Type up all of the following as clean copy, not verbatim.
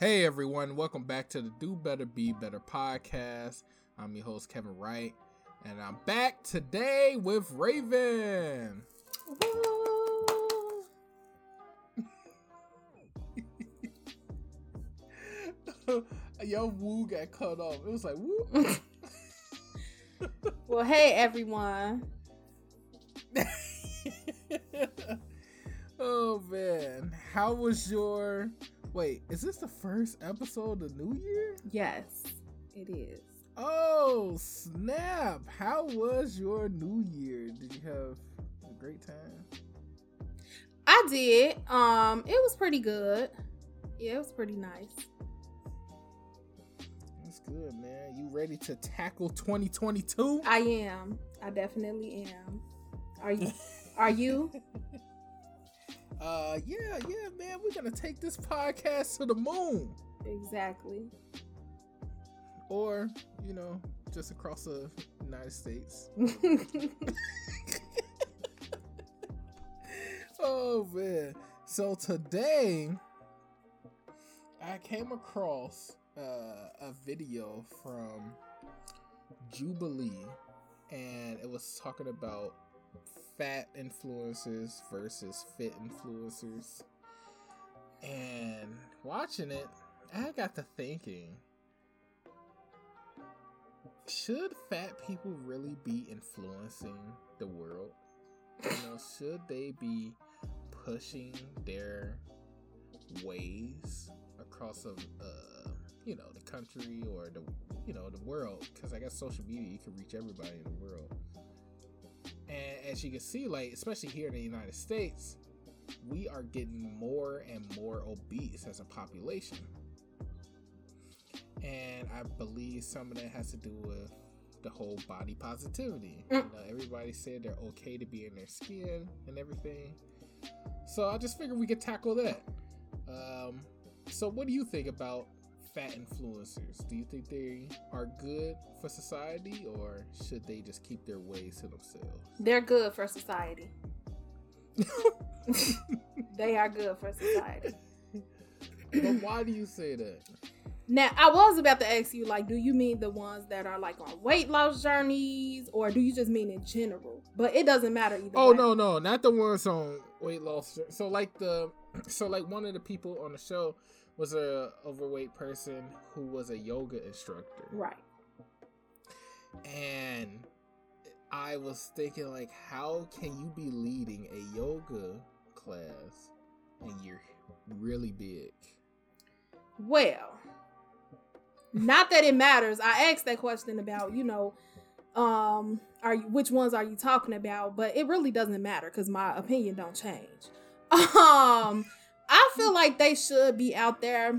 Hey everyone, welcome back to the Do Better, Be Better podcast. I'm your host, Kevin Wright, and I'm back today with Raven. Your woo got cut off. It was like, woo. Well, hey everyone. Oh man, how was your... Wait, is this the first episode of New Year? Yes, it is. Oh, snap. How was your New Year? Did you have a great time? I did. It was pretty good. Yeah, it was pretty nice. That's good, man. You ready to tackle 2022? I am. I definitely am. Are you? Are you? Yeah, man, we're gonna take this podcast to the moon. Exactly. Or, you know, just across the United States. Oh man. So today I came across a video from Jubilee, and it was talking about fat influencers versus fit influencers. And watching it, I got to thinking, should fat people really be influencing the world? You know, should they be pushing their ways across the country or the world? Because I guess social media, you can reach everybody in the world. And as you can see, like, especially here in the United States, we are getting more and more obese as a population. And I believe some of that has to do with the whole body positivity. You know, everybody said they're okay to be in their skin and everything. So I just figured we could tackle that. So what do you think about fat influencers? Do you think they are good for society, or should they just keep their ways to themselves? They're good for society. They are good for society. But why do you say that? Now, I was about to ask you, like, do you mean the ones that are like on weight loss journeys, or do you just mean in general? But it doesn't matter either. Oh, way. No, not the ones on weight loss. So like one of the people on the show was a overweight person who was a yoga instructor. Right. And I was thinking, like, how can you be leading a yoga class and you're really big? Well, not that it matters. I asked that question about, you know, which ones are you talking about? But it really doesn't matter because my opinion don't change. I feel like they should be out there,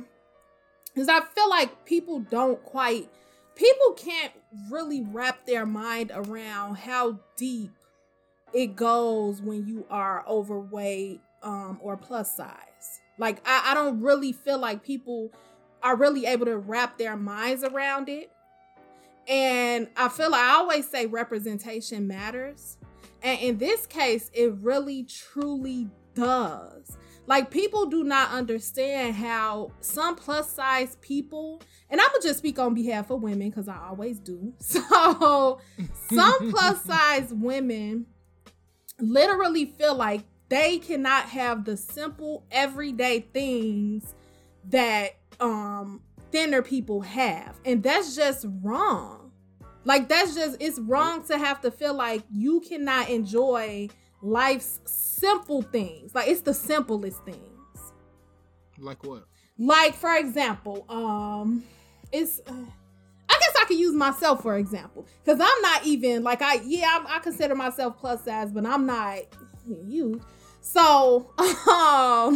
because I feel like people can't really wrap their mind around how deep it goes when you are overweight or plus size. Like, I don't really feel like people are really able to wrap their minds around it. And I feel like I always say representation matters. And in this case, it really, truly does. Like, people do not understand how some plus size people, and I'm gonna just speak on behalf of women because I always do. So some plus size women literally feel like they cannot have the simple everyday things that thinner people have. And that's just wrong. Like, it's wrong to have to feel like you cannot enjoy life's simple things. Like, it's the simplest things. Like what? Like, for example, I guess I could use myself for example, because I'm not even like, I consider myself plus size, but I'm not huge. So like,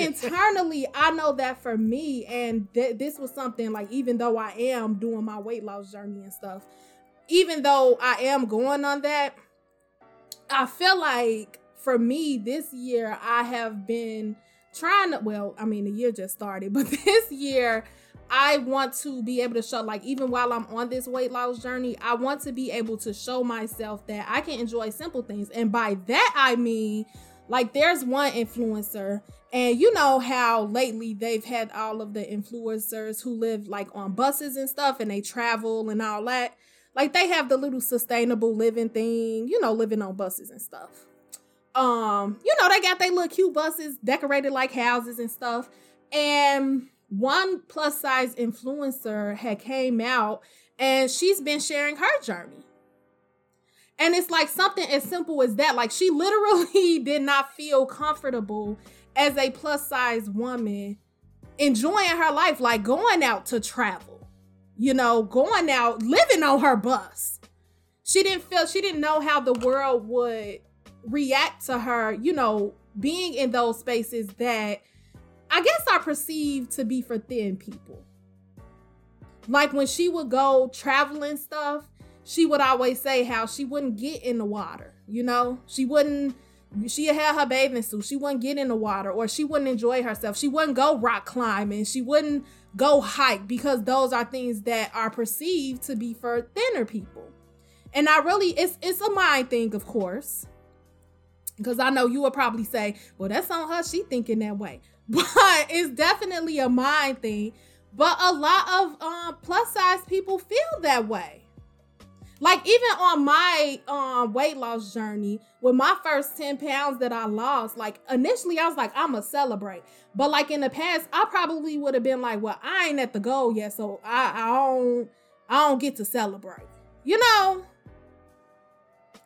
internally, I know that for me, and this was something, like, even though I am doing my weight loss journey and stuff, even though I am going on that, I feel like for me this year, I have been the year just started, but this year I want to be able to show, like, even while I'm on this weight loss journey, I want to be able to show myself that I can enjoy simple things. And by that, I mean, Like, there's one influencer, and you know how lately they've had all of the influencers who live like on buses and stuff, and they travel and all that. Like, they have the little sustainable living thing, you know, living on buses and stuff. You know, they got their little cute buses decorated like houses and stuff. And one plus size influencer had came out, and she's been sharing her journey. And it's like something as simple as that. Like, she literally did not feel comfortable as a plus size woman enjoying her life, like going out to travel, you know, going out, living on her bus. She didn't know how the world would react to her, you know, being in those spaces that I guess are perceived to be for thin people. Like, when she would go traveling stuff, she would always say how she wouldn't get in the water, you know? She had her bathing suit. She wouldn't get in the water, or she wouldn't enjoy herself. She wouldn't go rock climbing. She wouldn't go hike, because those are things that are perceived to be for thinner people. And I really, it's a mind thing, of course, because I know you would probably say, well, that's on her. She thinking that way. But it's definitely a mind thing. But a lot of plus size people feel that way. Like, even on my weight loss journey, with my first 10 pounds that I lost, like, initially I was like, I'm going to celebrate. But like, in the past, I probably would have been like, well, I ain't at the goal yet, so I don't get to celebrate, you know?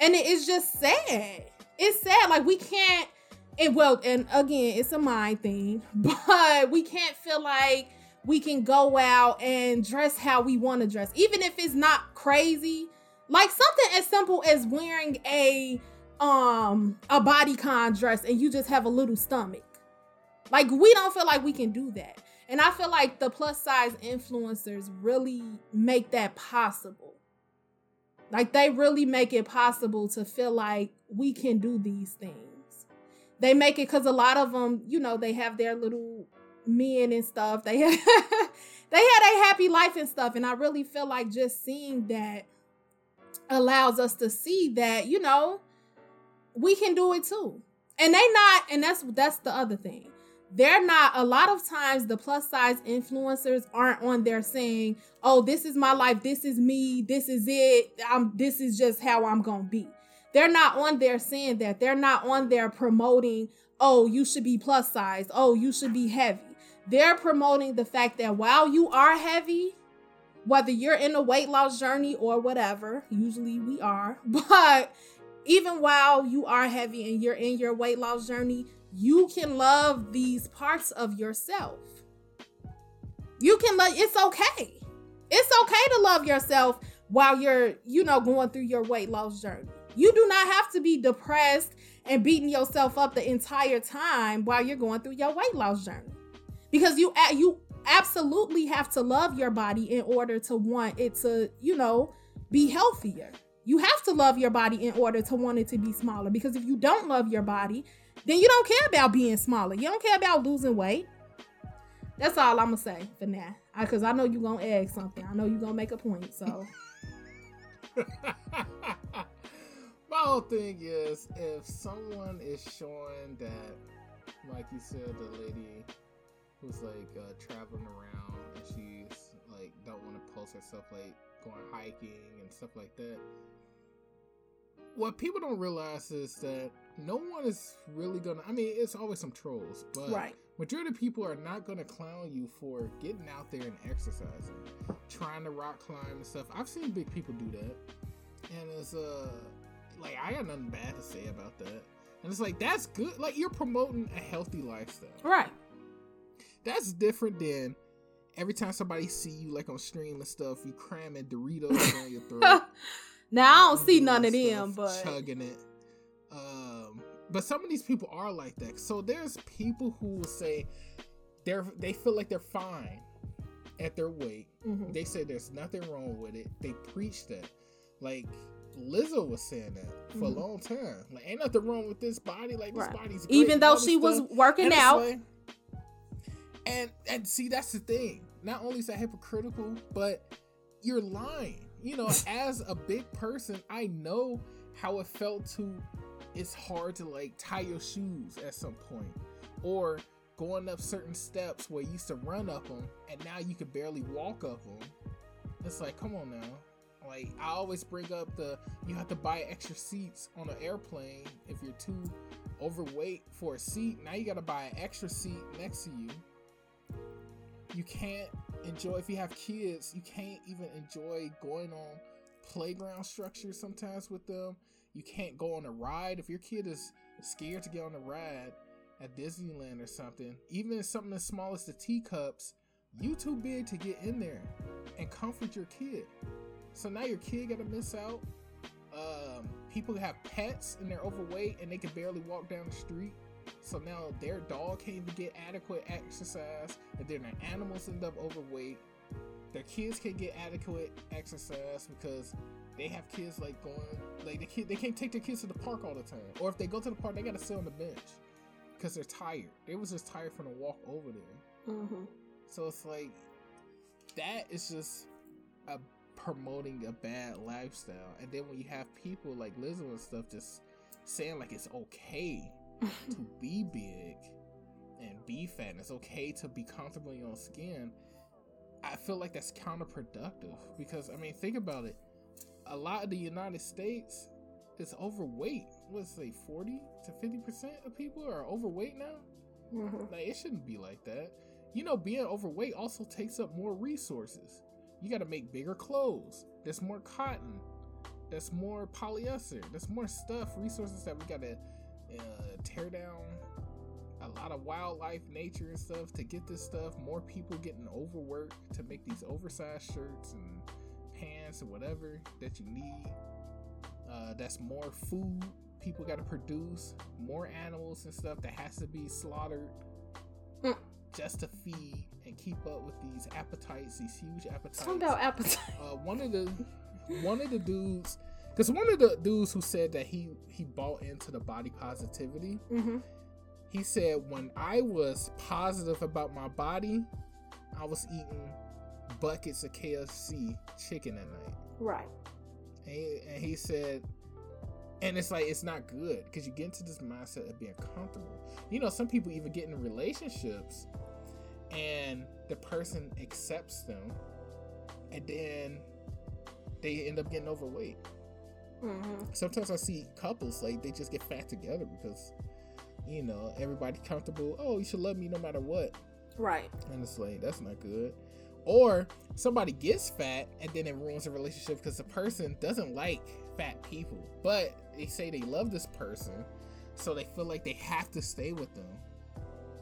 And it's just sad. It's sad. Like, we can't, and again, it's a mind thing, but we can't feel like we can go out and dress how we want to dress, even if it's not crazy. Like, something as simple as wearing a bodycon dress and you just have a little stomach. Like, we don't feel like we can do that. And I feel like the plus size influencers really make that possible. Like, they really make it possible to feel like we can do these things. They make it, because a lot of them, you know, they have their little men and stuff. They had they had a happy life and stuff. And I really feel like just seeing that allows us to see that, you know, we can do it too. And they not, and that's the other thing. They're not, a lot of times the plus size influencers aren't on there saying, oh, this is my life, this is me, this is it, this is just how I'm gonna be. They're not on there saying that. They're not on there promoting, oh, you should be plus size, oh, you should be heavy. They're promoting the fact that while you are heavy, whether you're in a weight loss journey or whatever, usually we are, but even while you are heavy and you're in your weight loss journey, you can love these parts of yourself. You can love, it's okay. It's okay to love yourself while you're, you know, going through your weight loss journey. You do not have to be depressed and beating yourself up the entire time while you're going through your weight loss journey. Because you absolutely have to love your body in order to want it to, you know, be healthier. You have to love your body in order to want it to be smaller. Because if you don't love your body, then you don't care about being smaller. You don't care about losing weight. That's all I'm going to say for now. Because I know you're going to add something. I know you're going to make a point, so. My whole thing is, if someone is showing that, like you said, the lady who's like traveling around and she's like don't want to post herself like going hiking and stuff like that, what people don't realize is that no one is really gonna, I mean, it's always some trolls, but right. Majority of people are not gonna clown you for getting out there and exercising, trying to rock climb and stuff. I've seen big people do that, and it's like, I got nothing bad to say about that. And it's like, that's good. Like, you're promoting a healthy lifestyle. Right. That's different than every time somebody see you, like, on stream and stuff, you cramming Doritos down your throat. Now, I don't see none of them, but... chugging it. But some of these people are like that. So there's people who will say they feel like they're fine at their weight. Mm-hmm. They say there's nothing wrong with it. They preach that. Like... Lizzo was saying that for a long time. Like, ain't nothing wrong with this body. Like, this body's great. Even though she was working out. Like, and see, that's the thing. Not only is that hypocritical, but you're lying. You know, as a big person, I know how it felt to it's hard to like tie your shoes at some point, or going up certain steps where you used to run up them and now you can barely walk up them. It's like, come on now. Like, I always bring up you have to buy extra seats on an airplane if you're too overweight for a seat. Now you got to buy an extra seat next to you. You can't enjoy, if you have kids, you can't even enjoy going on playground structures sometimes with them. You can't go on a ride. If your kid is scared to get on a ride at Disneyland or something, even something as small as the teacups, you too big to get in there and comfort your kid. So now your kid gotta miss out. People have pets and they're overweight and they can barely walk down the street. So now their dog can't even get adequate exercise, and then their animals end up overweight. Their kids can't get adequate exercise because they have kids like going, like they can't take their kids to the park all the time. Or if they go to the park, they gotta sit on the bench because they're tired. They was just tired from the walk over there. Mm-hmm. So it's like, that is just promoting a bad lifestyle. And then when you have people like Lizzo and stuff just saying like it's okay to be big and be fat, and it's okay to be comfortable in your own skin, I feel like that's counterproductive, because I mean, think about it, a lot of the United States is overweight. Let's say 40 to 50% of people are overweight now. Mm-hmm. Like, it shouldn't be like that. You know, being overweight also takes up more resources. You got to make bigger clothes. There's more cotton. There's more polyester. There's more stuff, resources that we got to tear down. A lot of wildlife, nature and stuff to get this stuff. More people getting overworked to make these oversized shirts and pants and whatever that you need. That's more food people got to produce. More animals and stuff that has to be slaughtered. Just to feed and keep up with these appetites, these huge appetites. Talking about appetite. One of the dudes who said that he bought into the body positivity. Mm-hmm. He said, when I was positive about my body, I was eating buckets of KFC chicken at night. Right. And he said, and it's like, it's not good, because you get into this mindset of being comfortable. You know, some people even get in relationships and the person accepts them, and then they end up getting overweight. Mm-hmm. Sometimes I see couples, like, they just get fat together because, you know, everybody's comfortable. Oh, you should love me no matter what. Right. And it's like, that's not good. Or somebody gets fat and then it ruins a relationship because the person doesn't like fat people, but they say they love this person, so they feel like they have to stay with them.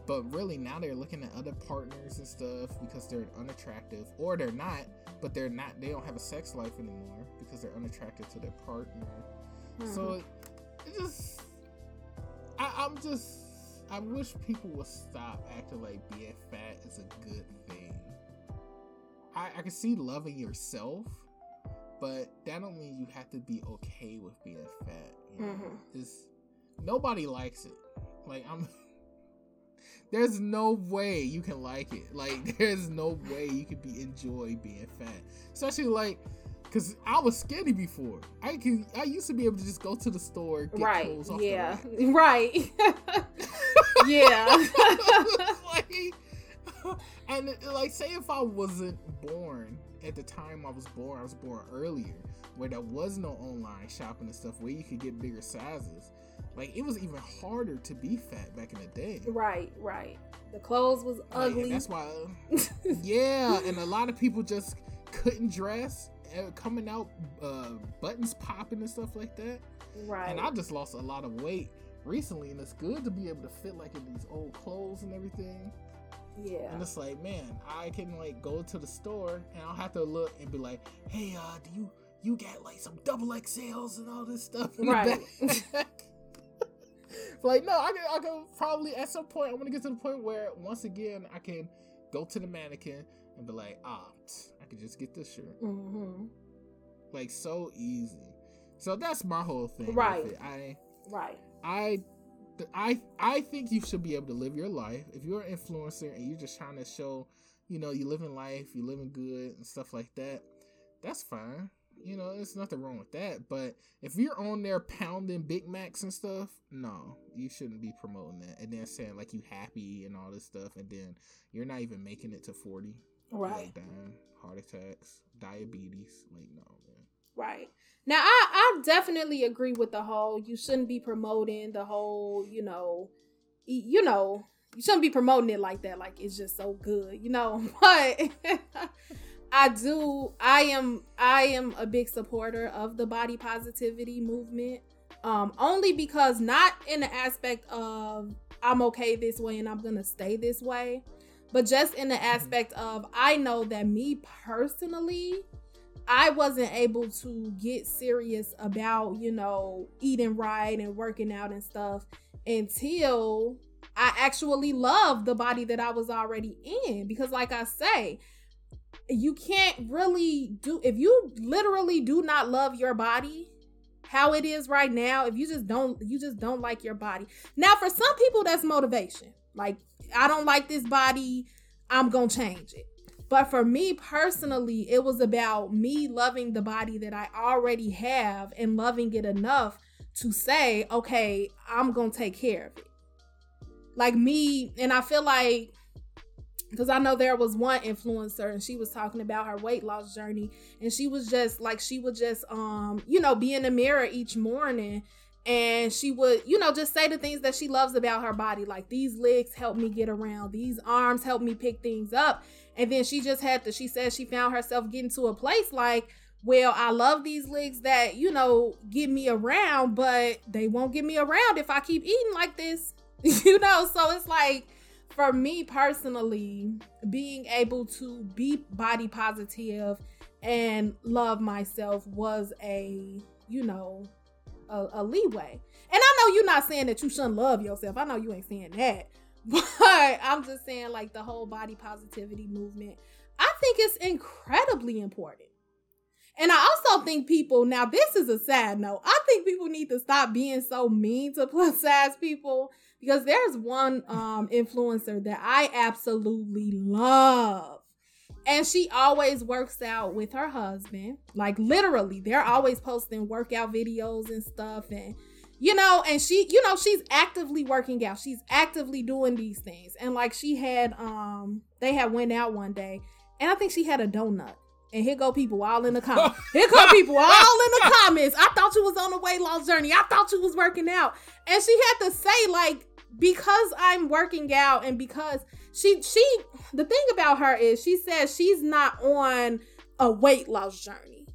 But really, now they're looking at other partners and stuff because they're unattractive, or they're not, but they're not. They don't have a sex life anymore because they're unattracted to their partner. Mm-hmm. So it just, I wish people would stop acting like being fat is a good thing. I can see loving yourself, but that don't mean you have to be okay with being fat. You know? Mm-hmm. Just, nobody likes it. Like, there's no way you can like it. Like, there's no way you can enjoy being fat. Especially like, cause I was skinny before. I used to be able to just go to the store, get clothes off the rack. Right. Yeah. Like, and like, say if I wasn't born at the time I was born earlier, where there was no online shopping and stuff where you could get bigger sizes. Like, it was even harder to be fat back in the day. Right. The clothes was ugly. That's why. Yeah, and a lot of people just couldn't dress, coming out buttons popping and stuff like that. Right. And I just lost a lot of weight recently, and it's good to be able to fit like in these old clothes and everything. Yeah. And it's like, man, I can like go to the store and I'll have to look and be like, hey, do you got like some double XLs and all this stuff in the back? Like, no, I can probably at some point, I'm gonna get to the point where once again I can go to the mannequin and be like, I could just get this shirt. Mm-hmm. Like, so easy. So that's my whole thing. Right. With it. I think you should be able to live your life. If you're an influencer and you're just trying to show, you know, you living life, you living good and stuff like that, that's fine. You know, there's nothing wrong with that. But if you're on there pounding Big Macs and stuff, no, you shouldn't be promoting that. And then saying like you happy and all this stuff, and then you're not even making it to 40. Right. Dying, heart attacks, diabetes. Like, no, man. Right. Now, I definitely agree with the whole you shouldn't be promoting the whole, you know, you shouldn't be promoting it like that. Like, it's just so good, you know. But I am a big supporter of the body positivity movement, only because not in the aspect of I'm okay this way and I'm going to stay this way, but just in the aspect of I know that me personally, I wasn't able to get serious about, you know, eating right and working out and stuff until I actually loved the body that I was already in. Because like I say, you can't really do, if you literally do not love your body how it is right now, if you just don't like your body. Now, for some people, that's motivation. Like, I don't like this body, I'm going to change it. But for me personally, it was about me loving the body that I already have and loving it enough to say, okay, I'm going to take care of it. Like me, and I feel like, because I know there was one influencer and she was talking about her weight loss journey. And she was just like, she would just, you know, be in the mirror each morning. And she would, you know, just say the things that she loves about her body. Like, these legs help me get around. These arms help me pick things up. And then she said she found herself getting to a place like, well, I love these legs that, you know, get me around, but they won't get me around if I keep eating like this, you know? So it's like, for me personally, being able to be body positive and love myself was a, you know, a leeway. And I know you're not saying that you shouldn't love yourself. I know you ain't saying that. But I'm just saying, like, the whole body positivity movement, I think it's incredibly important. And I also think people, now this is a side note, I think people need to stop being so mean to plus size people, because there's one influencer that I absolutely love. And she always works out with her husband. Like, literally, they're always posting workout videos and stuff. And, you know, and she, you know, she's actively working out. She's actively doing these things. And like she had, they had went out one day and I think she had a donut. And here go people all in the comments. Here go people all in the comments. I thought you was on a weight loss journey. I thought you was working out. And she had to say, like, because I'm working out, and because she the thing about her is she says she's not on a weight loss journey.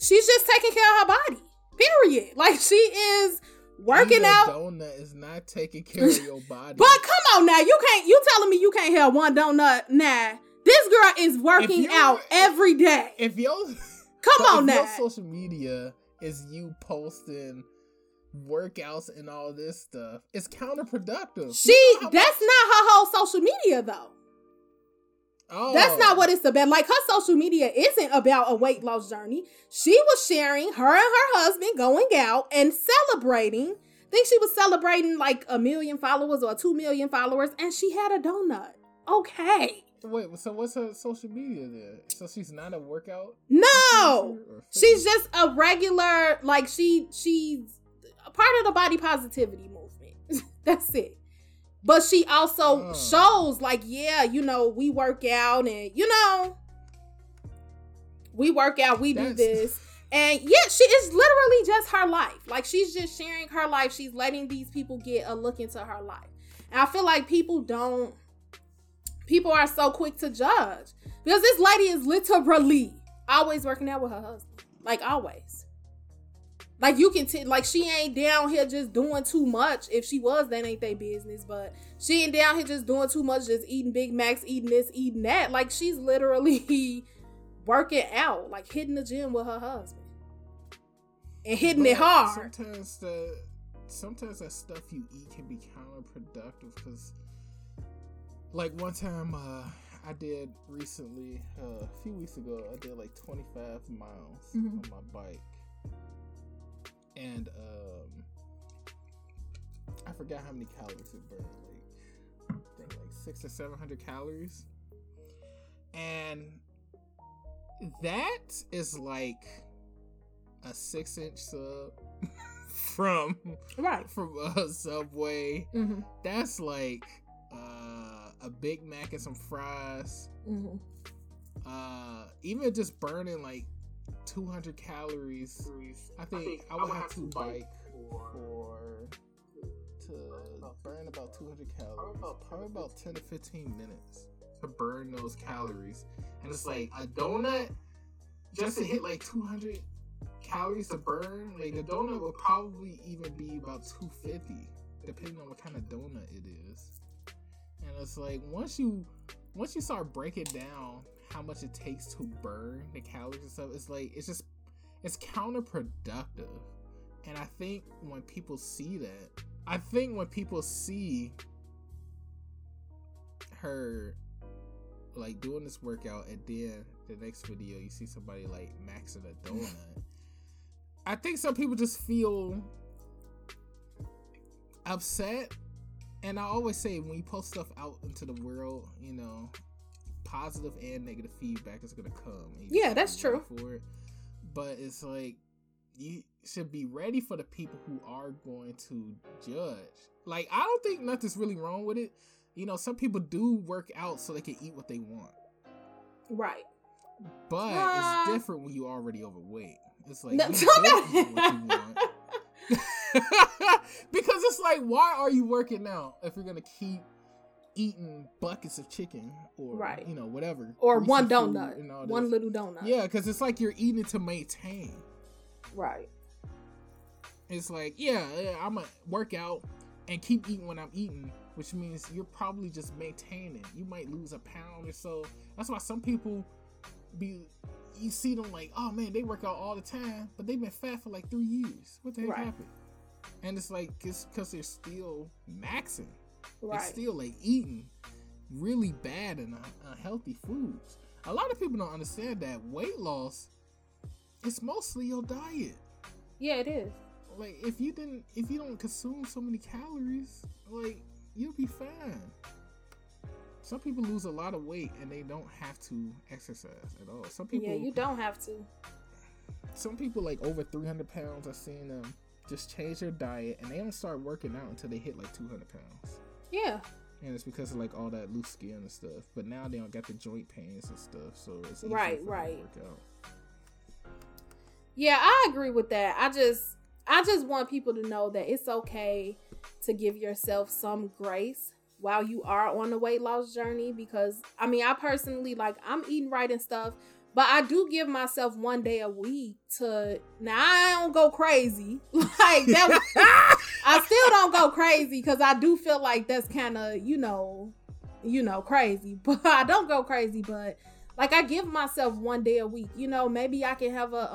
She's just taking care of her body. Period. Like, she is working out. Donut is not taking care of your body. But come on now, you telling me you can't have one donut now? Nah. This girl is working out every day. If your your social media is you posting workouts and all this stuff, it's counterproductive. That's not her whole social media though. Oh. That's not what it's about. Like, her social media isn't about a weight loss journey. She was sharing her and her husband going out and celebrating. I think she was celebrating like 1 million followers or 2 million followers, and she had a donut. Okay. Wait, so what's her social media then? So she's not a workout? No! She's just a regular, like, she's a part of the body positivity movement. That's it. But she also shows, like, yeah, you know, we work out and, you know, do this. And yeah, she is literally just her life. Like, she's just sharing her life. She's letting these people get a look into her life. And I feel like people are so quick to judge, because this lady is literally always working out with her husband. Like, always. Like, you can like, she ain't down here just doing too much. If she was, that ain't their business. But she ain't down here just doing too much, just eating Big Macs, eating this, eating that. Like, she's literally working out, like hitting the gym with her husband and hitting it hard. Sometimes that stuff you eat can be counterproductive, because, like, one time I did recently, a few weeks ago, I did like 25 miles on my bike. And I forgot how many calories it burned. Like, I think like 600 or 700 calories. And that is like a 6-inch sub from Subway. Mm-hmm. That's like a Big Mac and some fries. Mm-hmm. Even just burning like 200 calories, I think I would have two bites for to burn about 200 calories. Probably about 10 to 15 minutes to burn those calories. And it's like a donut, just to hit like 200 calories to burn, like the donut will probably even be about 250, depending on what kind of donut it is. And it's like once you start breaking down how much it takes to burn the calories and stuff, it's counterproductive. And I think when people see that, I think when people see her like doing this workout and then the next video you see somebody like maxing a donut, I think some people just feel upset. And I always say when you post stuff out into the world, you know, positive and negative feedback is gonna come. Yeah, that's true. For it. But it's like you should be ready for the people who are going to judge. Like, I don't think nothing's really wrong with it. You know, some people do work out so they can eat what they want. Right. But it's different when you're already overweight. It's like, no, you don't eat what you want. Because it's like, why are you working out if you're gonna keep eating buckets of chicken or you know, whatever, or one donut, one little donut? Yeah, because it's like you're eating to maintain. Right. It's like, yeah, I'm gonna work out and keep eating what I'm eating, which means you're probably just maintaining. You might lose a pound or so. That's why some people you see them like, oh man, they work out all the time, but they've been fat for like 3 years. What the heck happened? And it's like, it's because they're still maxing. Right. They're still like eating really bad and unhealthy foods. A lot of people don't understand that weight loss, it's mostly your diet. Yeah, it is. Like, if you don't consume so many calories, like, you'll be fine. Some people lose a lot of weight and they don't have to exercise at all. Some people, yeah, you don't have to. Some people like over 300 pounds, I've seen them just change their diet and they don't start working out until they hit like 200 pounds. Yeah. And it's because of like all that loose skin and stuff. But now they don't got the joint pains and stuff, so it's easier to work out. Yeah, I agree with that. I just want people to know that it's okay to give yourself some grace while you are on the weight loss journey, because I mean, I personally, like, I'm eating right and stuff, but I do give myself one day a week to, now I don't go crazy. Like that, I still don't go crazy because I do feel like that's kind of, you know, crazy, but I don't go crazy, but like I give myself one day a week, you know, maybe I can have a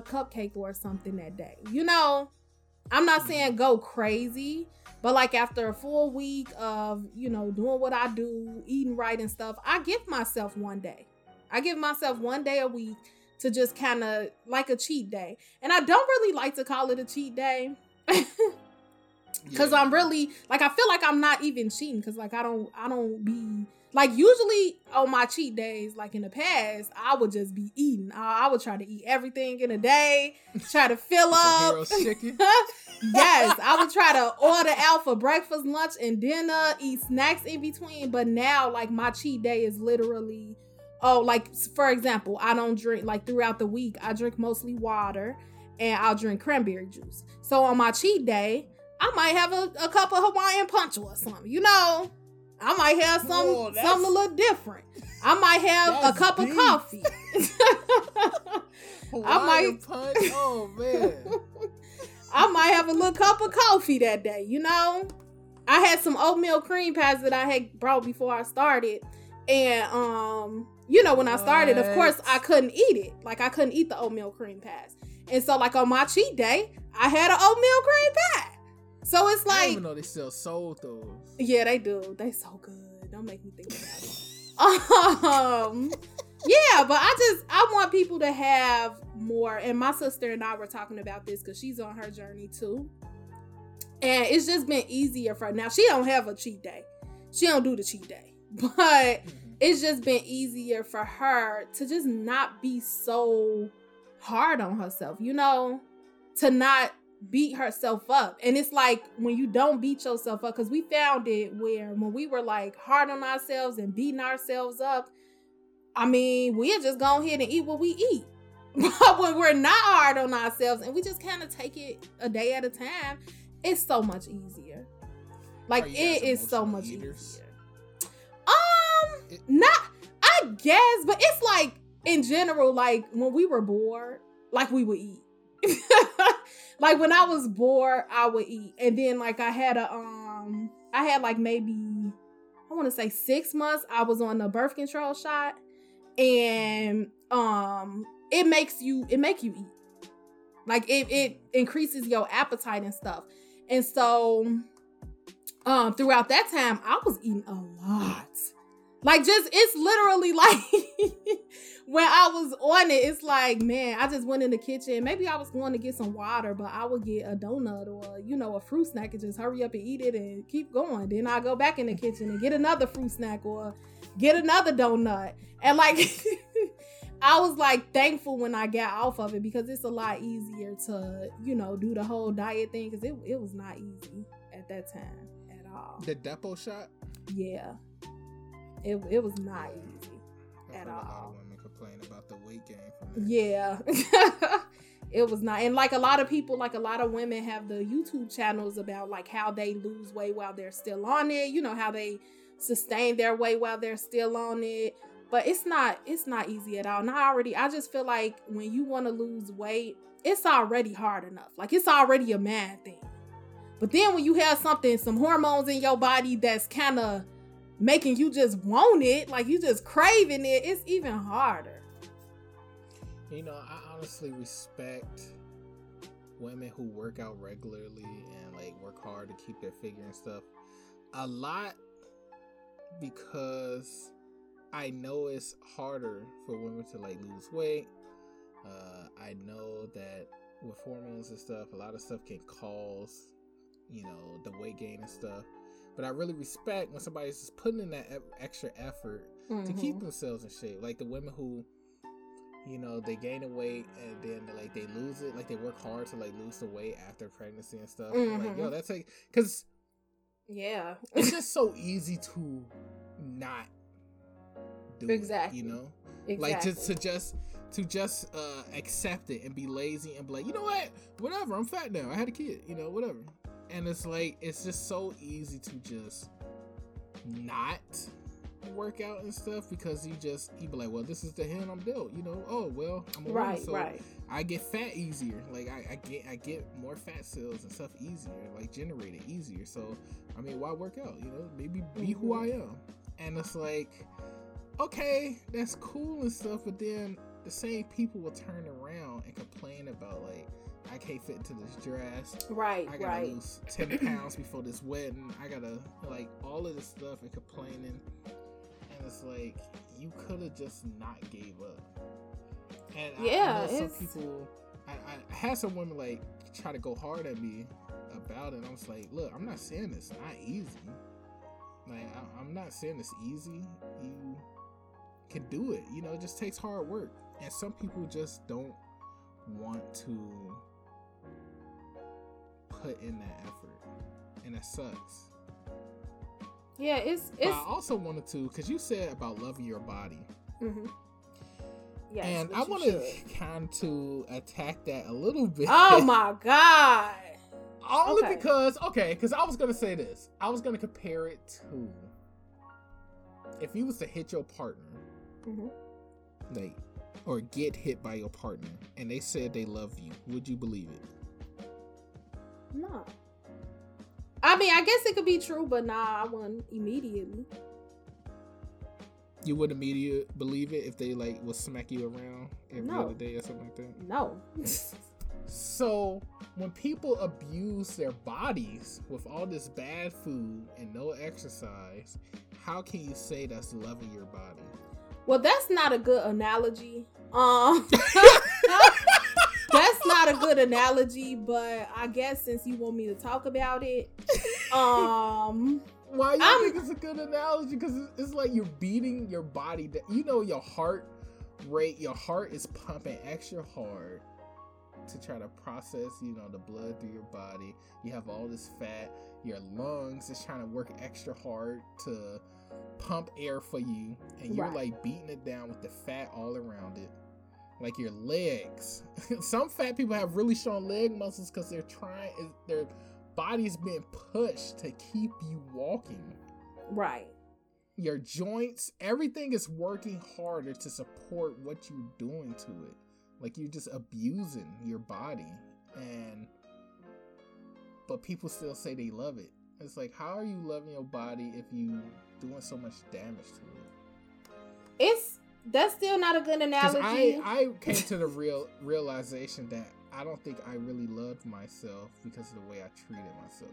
cupcake or something that day, you know. I'm not saying go crazy, but like after a full week of, you know, doing what I do, eating right and stuff, I give myself one day a week to just kind of like a cheat day. And I don't really like to call it a cheat day because I'm really like, I feel like I'm not even cheating because like I don't be like, usually on my cheat days, like in the past, I would just be eating. I would try to eat everything in a day, try to fill up. Yes, I would try to order out for breakfast, lunch, and dinner, eat snacks in between. But now, like, my cheat day is literally, like, for example, I don't drink, like, throughout the week, I drink mostly water, and I'll drink cranberry juice. So on my cheat day, I might have a cup of Hawaiian punch or something, you know? I might have something a little different. I might have a cup of coffee. Punch. Oh man. I might have a little cup of coffee that day, you know? I had some oatmeal cream pies that I had brought before I started. And you know, when I started, of course I couldn't eat it. Like I couldn't eat the oatmeal cream pies. And so like on my cheat day, I had an oatmeal cream pie. So it's like, I don't even know they still sold those. Yeah, they do. They so good. Don't make me think about it. Yeah, but I want people to have more. And my sister and I were talking about this because she's on her journey too. And it's just been easier for her. Now, she don't have a cheat day. She don't do the cheat day. But It's just been easier for her to just not be so hard on herself, you know, to not beat herself up. And it's like when you don't beat yourself up, because we found it where when we were like hard on ourselves and beating ourselves up, I mean, we're just going ahead and eat what we eat. But when we're not hard on ourselves and we just kind of take it a day at a time, it's so much easier. Like, it is so much easier. I guess, but it's like in general, like when we were bored, like we would eat. Like when I was bored, I would eat. And then like I had maybe I want to say 6 months I was on the birth control shot, and it makes you eat. Like it increases your appetite and stuff. And so throughout that time I was eating a lot. Like just, it's literally like when I was on it, it's like, man, I just went in the kitchen. Maybe I was going to get some water, but I would get a donut or, you know, a fruit snack and just hurry up and eat it and keep going. Then I go back in the kitchen and get another fruit snack or get another donut. And like, I was like thankful when I got off of it because it's a lot easier to, you know, do the whole diet thing. Cause it was not easy at that time at all. The Depo shot? Yeah. It was not easy at all. A lot of women complain about the weight gain from it. Yeah. It was not. And like a lot of people, like a lot of women have the YouTube channels about like how they lose weight while they're still on it. You know, how they sustain their weight while they're still on it. But it's not easy at all. And I just feel like when you want to lose weight, it's already hard enough. Like it's already a mad thing. But then when you have some hormones in your body that's kind of making you just want it, like you just craving it, it's even harder. You know, I honestly respect women who work out regularly and like work hard to keep their figure and stuff a lot, because I know it's harder for women to like lose weight. I know that with hormones and stuff, a lot of stuff can cause, you know, the weight gain and stuff. But I really respect when somebody's just putting in that extra effort to keep themselves in shape. Like the women who, you know, they gain the weight and then like they lose it. Like they work hard to like lose the weight after pregnancy and stuff. Mm-hmm. Like, yo, that's like, cause yeah, it's just so easy to not do exactly. It, you know, exactly. Like just to just accept it and be lazy and be like, you know what, whatever. I'm fat now. I had a kid. You know, whatever. And it's like, it's just so easy to just not work out and stuff because you be like, well, this is the hand I'm dealt, you know? Oh, well, I'm a woman, so right. I get fat easier. Like I get more fat cells and stuff easier, like generated easier. So, I mean, why work out, you know? Maybe be who I am. And it's like, okay, that's cool and stuff. But then the same people will turn around and complain about like, I can't fit into this dress. Right, I gotta lose 10 pounds before this wedding. I gotta, like, all of this stuff and complaining. And it's like, you could have just not gave up. And yeah, I know some people, I had some women, like, try to go hard at me about it. And I was like, look, I'm not saying it's not easy. Like, I'm not saying it's easy. You can do it. You know, it just takes hard work. And some people just don't want to put in that effort, and that sucks. Yeah, it's I also wanted to, because you said about loving your body. Mm-hmm. Yes, and I want to kind to attack that a little bit. Oh my god! Only because I was gonna say this. I was gonna compare it to if you was to hit your partner, like, or get hit by your partner, and they said they love you. Would you believe it? No. I mean, I guess it could be true, but nah, I wouldn't immediately. You wouldn't immediately believe it if they, like, would smack you around every other day or something like that? No. So, when people abuse their bodies with all this bad food and no exercise, how can you say that's loving your body? Well, that's not a good analogy. That's not a good analogy, but I guess since you want me to talk about it, why you think it's a good analogy? Because it's like you're beating your body. You know, your heart great. Your heart is pumping extra hard to try to process, you know, the blood through your body. You have all this fat. Your lungs is trying to work extra hard to pump air for you, and you're like beating it down with the fat all around it. Like your legs. Some fat people have really strong leg muscles because they're trying, their body's being pushed to keep you walking. Right. Your joints, everything is working harder to support what you're doing to it. Like, you're just abusing your body, but people still say they love it. It's like, how are you loving your body if you doing so much damage to it? That's still not a good analogy. I came to the realization that I don't think I really loved myself because of the way I treated myself.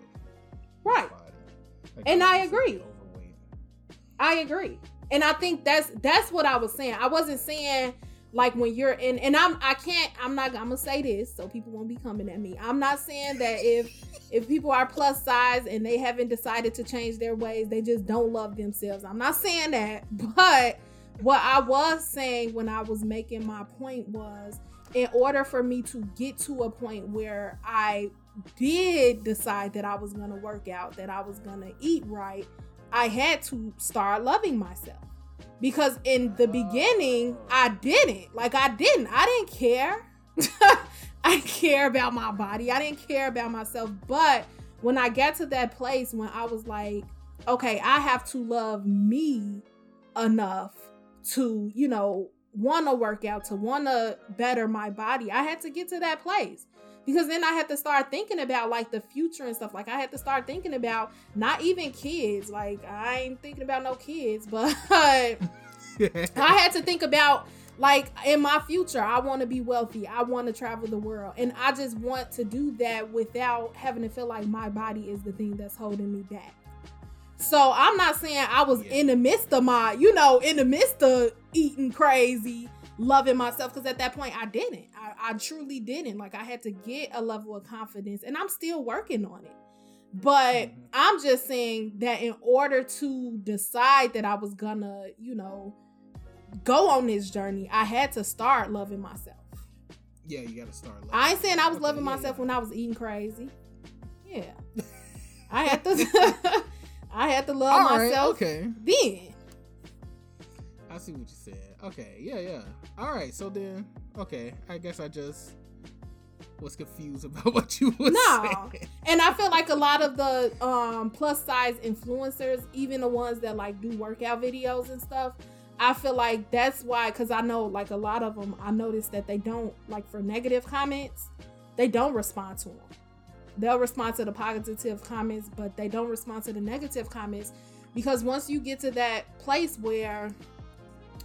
Right. Like, and I agree. Overweight. I agree. And I think that's what I was saying. I wasn't saying... Like when you're in, and I'm gonna say this so people won't be coming at me. I'm not saying that if people are plus size and they haven't decided to change their ways, they just don't love themselves. I'm not saying that, but what I was saying when I was making my point was, in order for me to get to a point where I did decide that I was gonna work out, that I was gonna eat right, I had to start loving myself. Because in the beginning, I didn't. Like, I didn't care. I didn't care about my body. I didn't care about myself. But when I got to that place when I was like, okay, I have to love me enough to, you know, want to work out, to want to better my body. I had to get to that place. Because then I had to start thinking about, like, the future and stuff. Like, I had to start thinking about not even kids. Like, I ain't thinking about no kids. But I had to think about, like, in my future, I want to be wealthy. I want to travel the world. And I just want to do that without having to feel like my body is the thing that's holding me back. So I'm not saying I was in the midst of my, you know, in the midst of eating crazy, loving myself, because at that point I didn't. I truly didn't. Like, I had to get a level of confidence, and I'm still working on it. But I'm just saying that in order to decide that I was gonna, you know, go on this journey, I had to start loving myself. Yeah, you gotta start loving. I ain't saying I was loving myself when I was eating crazy. Yeah. I had to love myself. Okay. Then I see what you said. Okay, yeah. All right, so then, okay, I guess I just was confused about what you were saying. And I feel like a lot of the plus size influencers, even the ones that, like, do workout videos and stuff, I feel like that's why, because I know, like, a lot of them, I noticed that they don't, like, for negative comments, they don't respond to them. They'll respond to the positive comments, but they don't respond to the negative comments, because once you get to that place where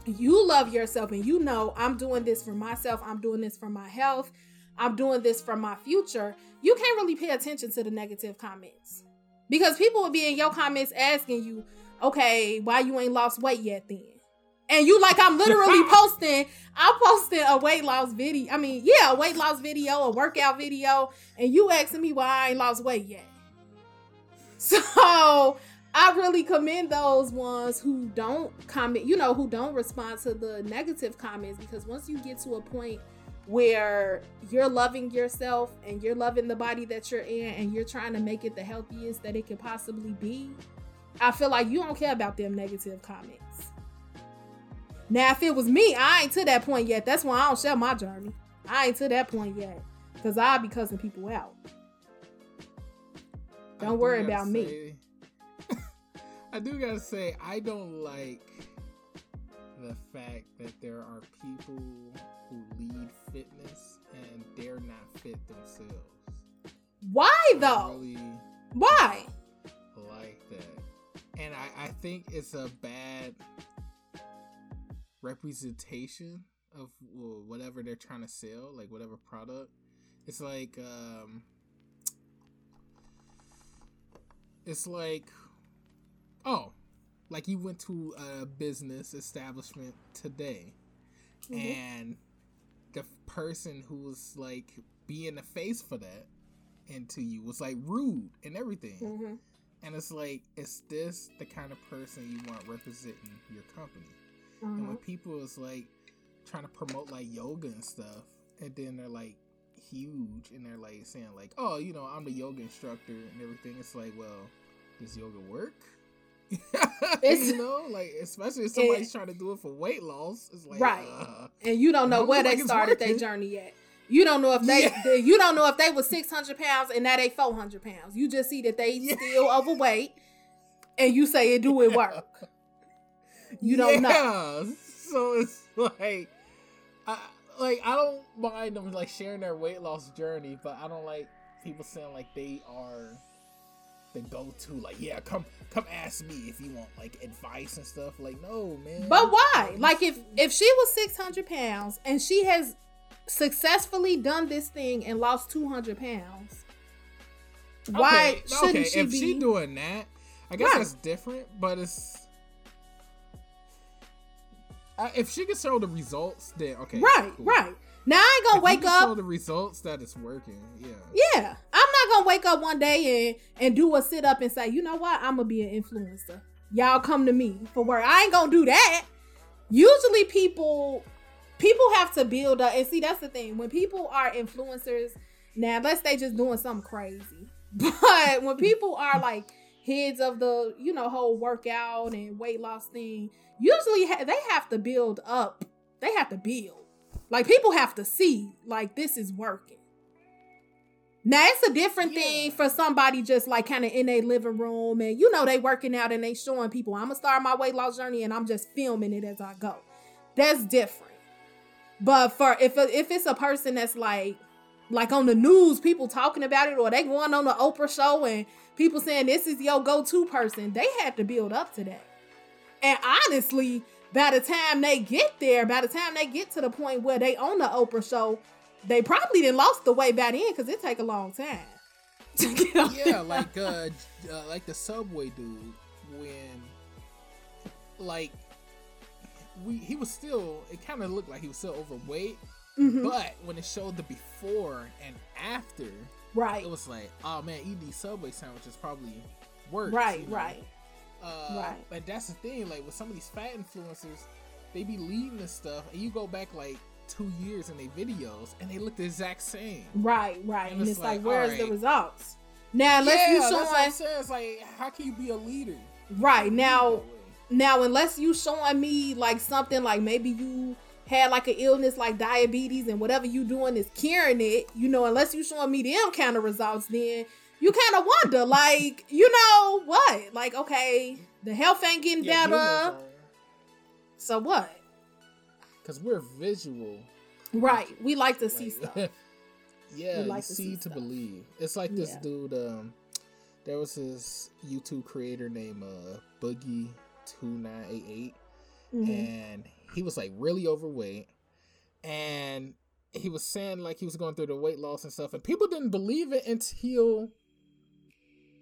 you love yourself and you know, I'm doing this for myself, I'm doing this for my health, I'm doing this for my future, you can't really pay attention to the negative comments, because people will be in your comments asking you, okay, why you ain't lost weight yet then? And you like, I'm literally posting a weight loss video. I mean, yeah, a weight loss video, a workout video, and you asking me why I ain't lost weight yet. So I really commend those ones who don't comment, you know, who don't respond to the negative comments, because once you get to a point where you're loving yourself and you're loving the body that you're in and you're trying to make it the healthiest that it could possibly be, I feel like you don't care about them negative comments. Now, if it was me, I ain't to that point yet. That's why I don't share my journey. I ain't to that point yet, because I'll be cussing people out. Don't worry about me. I do gotta say, I don't like the fact that there are people who lead fitness and they're not fit themselves. Why though? Really, why? Like that. And I think it's a bad representation of whatever they're trying to sell, like whatever product. It's like, oh, like you went to a business establishment today, and the person who was like being the face for that and to you was like rude and everything. And it's like, is this the kind of person you want representing your company? And when people is like, trying to promote like yoga and stuff, and then they're like huge and they're like saying like, oh, you know, I'm the yoga instructor and everything. It's like, well, does yoga work? You know, like, especially if somebody's trying to do it for weight loss, it's like, right, and you don't know where they started their journey at. You don't know if they, you don't know if they was 600 pounds and now they 400 pounds. You just see that they still overweight, and you say, do it work? You don't know. So it's like, I don't mind them like sharing their weight loss journey, but I don't like people saying like they are the go-to, like, yeah, come ask me if you want like advice and stuff. Like, no, man. But why? Like, if she was 600 pounds and she has successfully done this thing and lost 200 pounds, why shouldn't she be? If she doing that, I guess that's different. But it's if she can show the results, then okay, cool. Right. Now I ain't gonna wake up. Show the results that it's working. Yeah. I'm not gonna wake up one day and do a sit up and say, you know what? I'm gonna be an influencer. Y'all come to me for work. I ain't gonna do that. Usually, people have to build up. And see, that's the thing. When people are influencers, now unless they just doing something crazy, but when people are like heads of the whole workout and weight loss thing, usually they have to build up. They have to build. Like, people have to see, like, this is working. Now, it's a different thing for somebody just, like, kind of in their living room and, they working out and they showing people, I'm going to start my weight loss journey and I'm just filming it as I go. That's different. But for if it's a person that's, like on the news, people talking about it, or they going on the Oprah show and people saying this is your go-to person, they had to build up to that. And honestly, by the time they get to the point where they on the Oprah show, they probably done lost the way by then, because it take a long time to get on. Yeah, like the Subway dude, when, like, he was still, it kind of looked like he was still overweight, but when it showed the before and after, it was like, oh man, eating these Subway sandwiches probably works. But that's the thing, like, with some of these fat influencers, they be leading this stuff, and you go back like 2 years in their videos, and they look the exact same. Right. And it's like, where's the results? Now, unless you showing, that's what I'm saying. It's like, how can you be a leader? Right now, unless you showing me like something, like maybe you had like an illness like diabetes, and whatever you doing is curing it. Unless you showing me them kind of results, then you kind of wonder, like, what? Like, okay, the health ain't getting better. So what? Because we're visual. Right. We like to see stuff. Yeah, like you see to believe. It's like this dude, there was this YouTube creator named Boogie2988. And he was, like, really overweight. And he was saying, like, he was going through the weight loss and stuff. And people didn't believe it until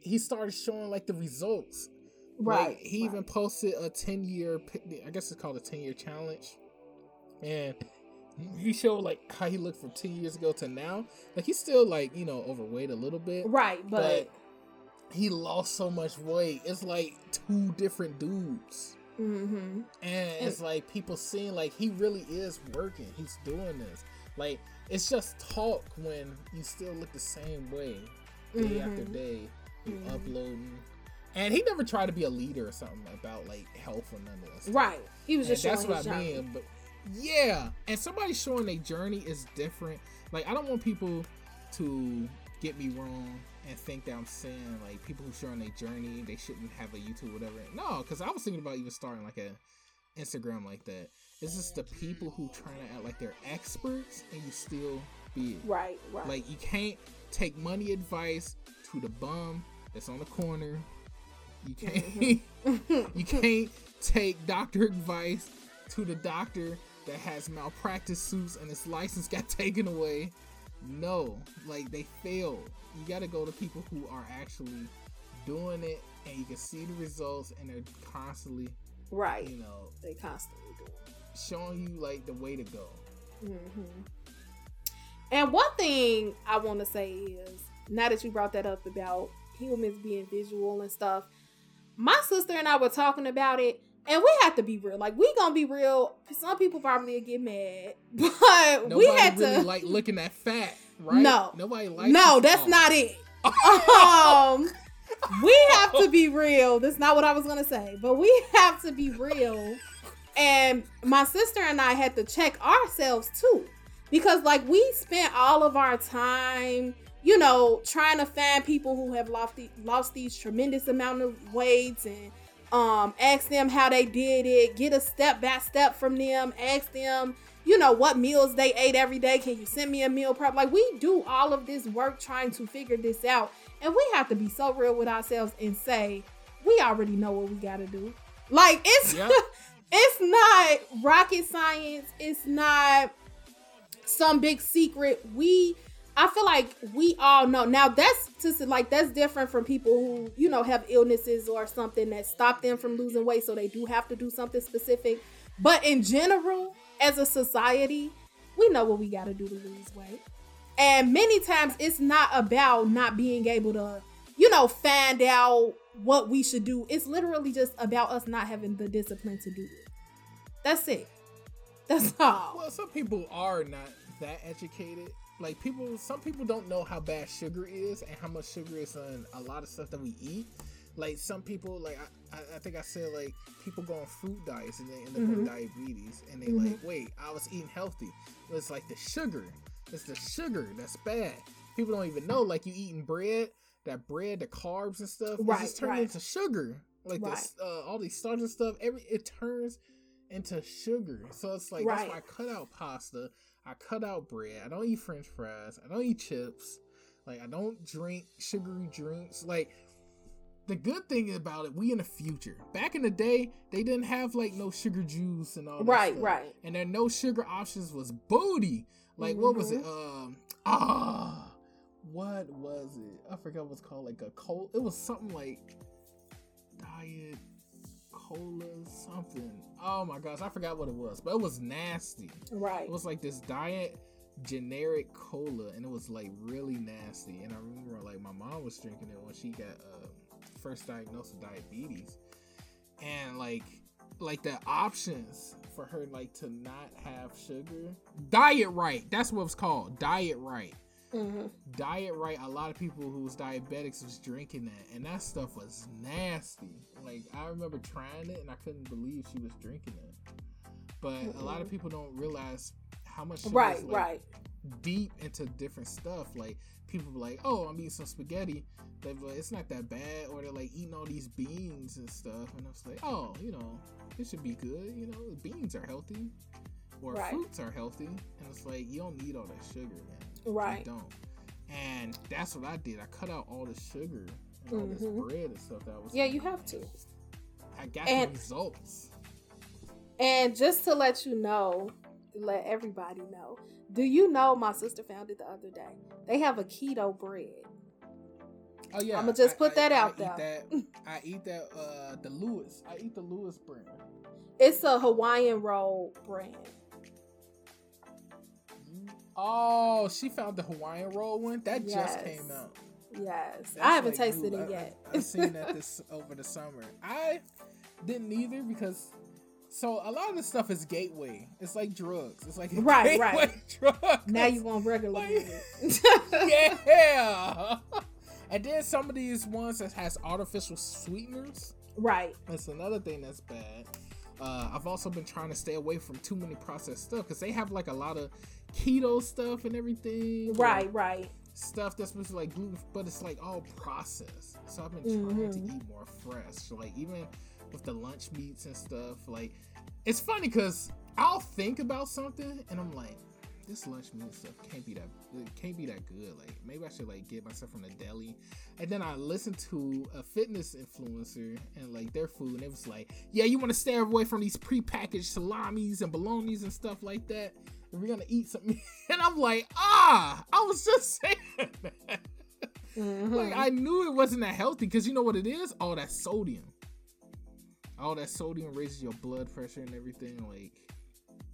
he started showing like the results. Like, he even posted a 10-year, I guess it's called a 10-year challenge, and he showed like how he looked from 10 years ago to now. Like, he's still like, overweight a little bit, but he lost so much weight. It's like two different dudes, and it's like people seeing like he really is working. He's doing this. Like, it's just talk when you still look the same way day after day. You uploading, and he never tried to be a leader or something about like health or none of that stuff. He was just showing his journey. But and somebody showing their journey is different. Like, I don't want people to get me wrong and think that I'm saying like people who showing their journey, they shouldn't have a YouTube, whatever. No, because I was thinking about even starting like a Instagram like that. It's just the people who trying to act like they're experts and you still be right. Like, you can't take money advice to the bum that's on the corner. You can't you can't take doctor advice to the doctor that has malpractice suits and his license got taken away. No, like, they failed. You got to go to people who are actually doing it, and you can see the results, and they're constantly they constantly do it, showing you like the way to go. And one thing I want to say is, now that you brought that up about humans being visual and stuff, my sister and I were talking about it. And we have to be real. Like, we gonna be real. Some people probably will get mad, but nobody really like looking at fat, right? No, nobody likes. No, that's not it. We have to be real. That's not what I was gonna say, but we have to be real. And my sister and I had to check ourselves too, because like we spent all of our time, you know, trying to find people who have lost these tremendous amount of weights and. Ask them how they did it, get a step-by-step from them, ask them, you know, what meals they ate every day. Can you send me a meal prep? Like, we do all of this work trying to figure this out. And we have to be so real with ourselves and say, we already know what we got to do. Like, it's, it's not rocket science. It's not some big secret. I feel like we all know. Now that's just like, that's different from people who, you know, have illnesses or something that stop them from losing weight. So they do have to do something specific. But in general, as a society, we know what we got to do to lose weight. And many times it's not about not being able to, you know, find out what we should do. It's literally just about us not having the discipline to do it. That's it. That's all. Well, some people are not that educated. Like, some people don't know how bad sugar is and how much sugar is in a lot of stuff that we eat. Like, some people, like, I think I said, like, people go on food diets and they end up with diabetes. And they like, wait, I was eating healthy. But it's like the sugar. It's the sugar that's bad. People don't even know, like, you eating bread, the carbs and stuff. Right, it's just turning into sugar. Like, this, all these starches and stuff, it turns into sugar. So it's like, that's why I cut out pasta. I cut out bread. I don't eat French fries. I don't eat chips. Like, I don't drink sugary drinks. Like, the good thing about it, we in the future. Back in the day, they didn't have, like, no sugar juice and all that stuff. Right. And their no sugar options was booty. Like, what was it? What was it? I forgot what it's called. Like, a cola. It was something like diet cola something. Oh my gosh, I forgot what it was, but it was nasty. Right. It was like this diet generic cola, and it was like really nasty. And I remember like my mom was drinking it when she got first diagnosed with diabetes, and like the options for her like to not have sugar. Diet Right. That's what it's called. Diet Right. Diet Right. A lot of people who was diabetics was drinking that, and that stuff was nasty. Like, I remember trying it and I couldn't believe she was drinking it. But a lot of people don't realize how much sugar is like, deep into different stuff. Like, people be like, oh, I'm eating some spaghetti, but it's not that bad. Or they're like eating all these beans and stuff, and I was like, oh, you know, this should be good. You know, beans are healthy, or fruits are healthy. And it's like, you don't need all that sugar, man. Right. You don't. And that's what I did. I cut out all the sugar and all this bread and stuff that I was eating. You have to. I got the results. And just to let you know, let everybody know, do you know my sister found it the other day? They have a keto bread. Oh yeah. I'm gonna just put that out there. I eat that the Lewis. I eat the Lewis brand. It's a Hawaiian roll brand. Oh, she found the Hawaiian roll one that just came out. Yes, I haven't tasted it yet. I've seen that this over the summer. I didn't either because a lot of this stuff is gateway. It's like drugs. It's like a gateway drug. Now you want regular? Like, and then some of these ones that has artificial sweeteners. Right. That's another thing that's bad. I've also been trying to stay away from too many processed stuff because they have like a lot of keto stuff and everything. Right. Stuff that's supposed to like gluten, but it's like all processed. So I've been trying to eat more fresh. So, like, even with the lunch meats and stuff, like, it's funny because I'll think about something and I'm like, this lunch meat stuff can't be that good. Like, maybe I should like get myself from the deli. And then I listened to a fitness influencer and like their food, and it was like, yeah, you want to stay away from these prepackaged salamis and bolognas and stuff like that. We're gonna eat something. And I'm like, I was just saying that. Like, I knew it wasn't that healthy because you know what it is? All that sodium. All that sodium raises your blood pressure and everything. Like,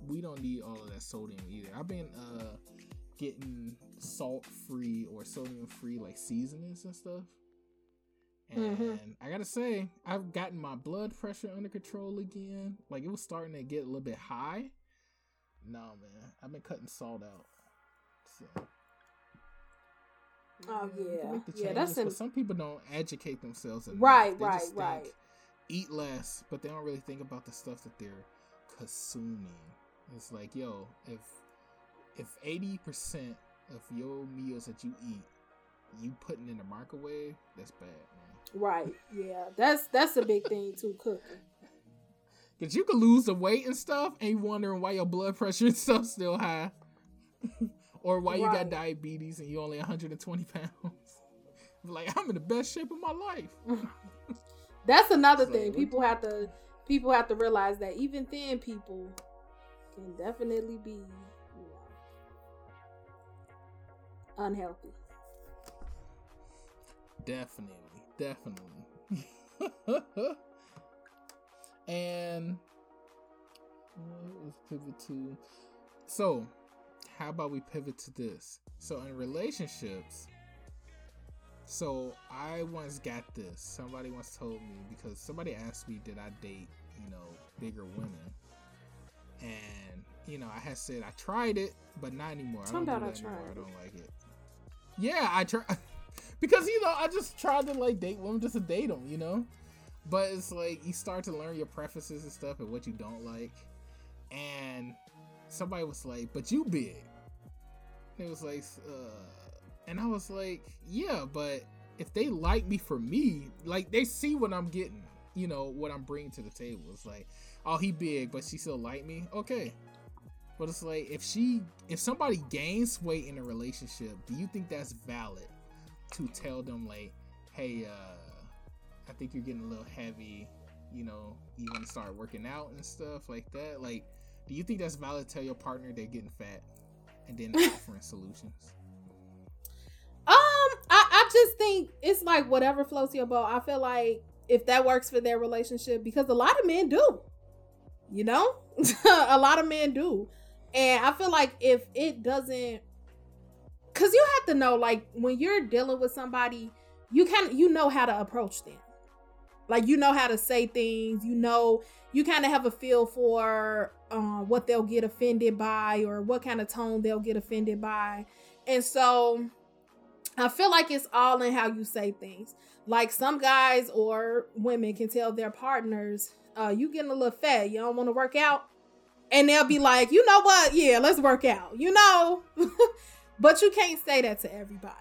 we don't need all of that sodium either. I've been getting salt-free or sodium-free like seasonings and stuff. And I gotta say, I've gotten my blood pressure under control again. Like, it was starting to get a little bit high. No, man, I've been cutting salt out. So. Oh, yeah. Yeah, that's but some people don't educate themselves enough. Right. Eat less, but they don't really think about the stuff that they're consuming. It's like, yo, if 80% of your meals that you eat, you putting in the microwave, that's bad, man. Right, yeah. That's a big thing, too, cooking. Because you could lose the weight and stuff, and you wondering why your blood pressure and stuff's still high. Or why you got diabetes and you only 120 pounds. Like, I'm in the best shape of my life. That's another thing. People have to realize that even thin people can definitely be unhealthy. Definitely. And let's pivot to. So, how about we pivot to this? So, in relationships. So, I once got this. Somebody once told me, because somebody asked me, did I date, bigger women? And, I had said I tried it, but not anymore. I don't like it. Yeah, I try. Because, I just tried to, date women just to date them, But it's like you start to learn your preferences and stuff and what you don't like. And somebody was like, but you big. And it was like, and I was like, yeah, but if they like me for me, like they see what I'm getting, what I'm bringing to the table. It's like, oh, he big, but she still like me. Okay. But it's like, if somebody gains weight in a relationship, do you think that's valid to tell them like, hey, I think you're getting a little heavy, you want to start working out and stuff like that. Like, do you think that's valid to tell your partner they're getting fat and then offering solutions? I just think it's like whatever floats your boat. I feel like if that works for their relationship, because a lot of men do, a lot of men do. And I feel like if it doesn't, cause you have to know, like when you're dealing with somebody, you can, how to approach them. Like, how to say things, you kind of have a feel for what they'll get offended by or what kind of tone they'll get offended by. And so I feel like it's all in how you say things. Like some guys or women can tell their partners, you getting a little fat, you don't want to work out. And they'll be like, you know what? Yeah, let's work out, But you can't say that to everybody.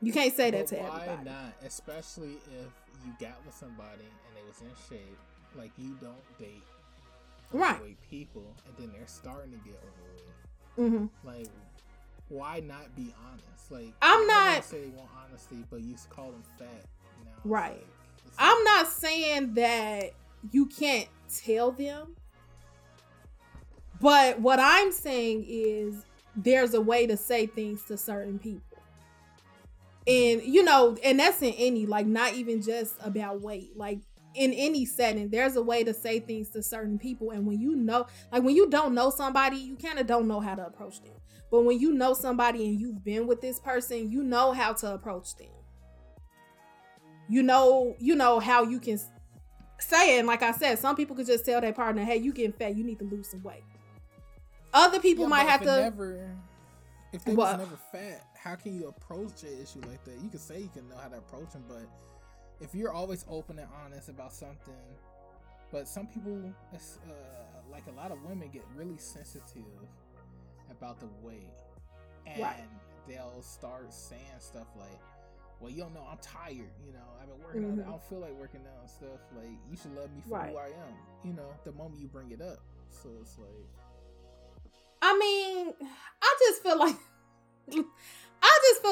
You can't say that to everybody. Why not? Especially if you got with somebody and they was in shape, like you don't date overweight people, and then they're starting to get overweight. Mm-hmm. Like, why not be honest? Like, I'm not say they want honesty, but you call them fat. Right. I'm not saying that you can't tell them, but what I'm saying is there's a way to say things to certain people. And, and that's in any, like, not even just about weight, like in any setting, there's a way to say things to certain people. And when when you don't know somebody, you kind of don't know how to approach them. But when you know somebody and you've been with this person, you know how to approach them. You know how you can say it. And like I said, some people could just tell their partner, hey, you getting fat, you need to lose some weight. Other people might have to... If they was never fat, how can you approach an issue like that? You can say you can know how to approach them, but if you're always open and honest about something, but some people, like a lot of women, get really sensitive about the weight, and they'll start saying stuff like, well, you don't know, I'm tired, I've been working out, I don't feel like working out and stuff, like, you should love me for who I am, the moment you bring it up, so it's like... I mean, I just feel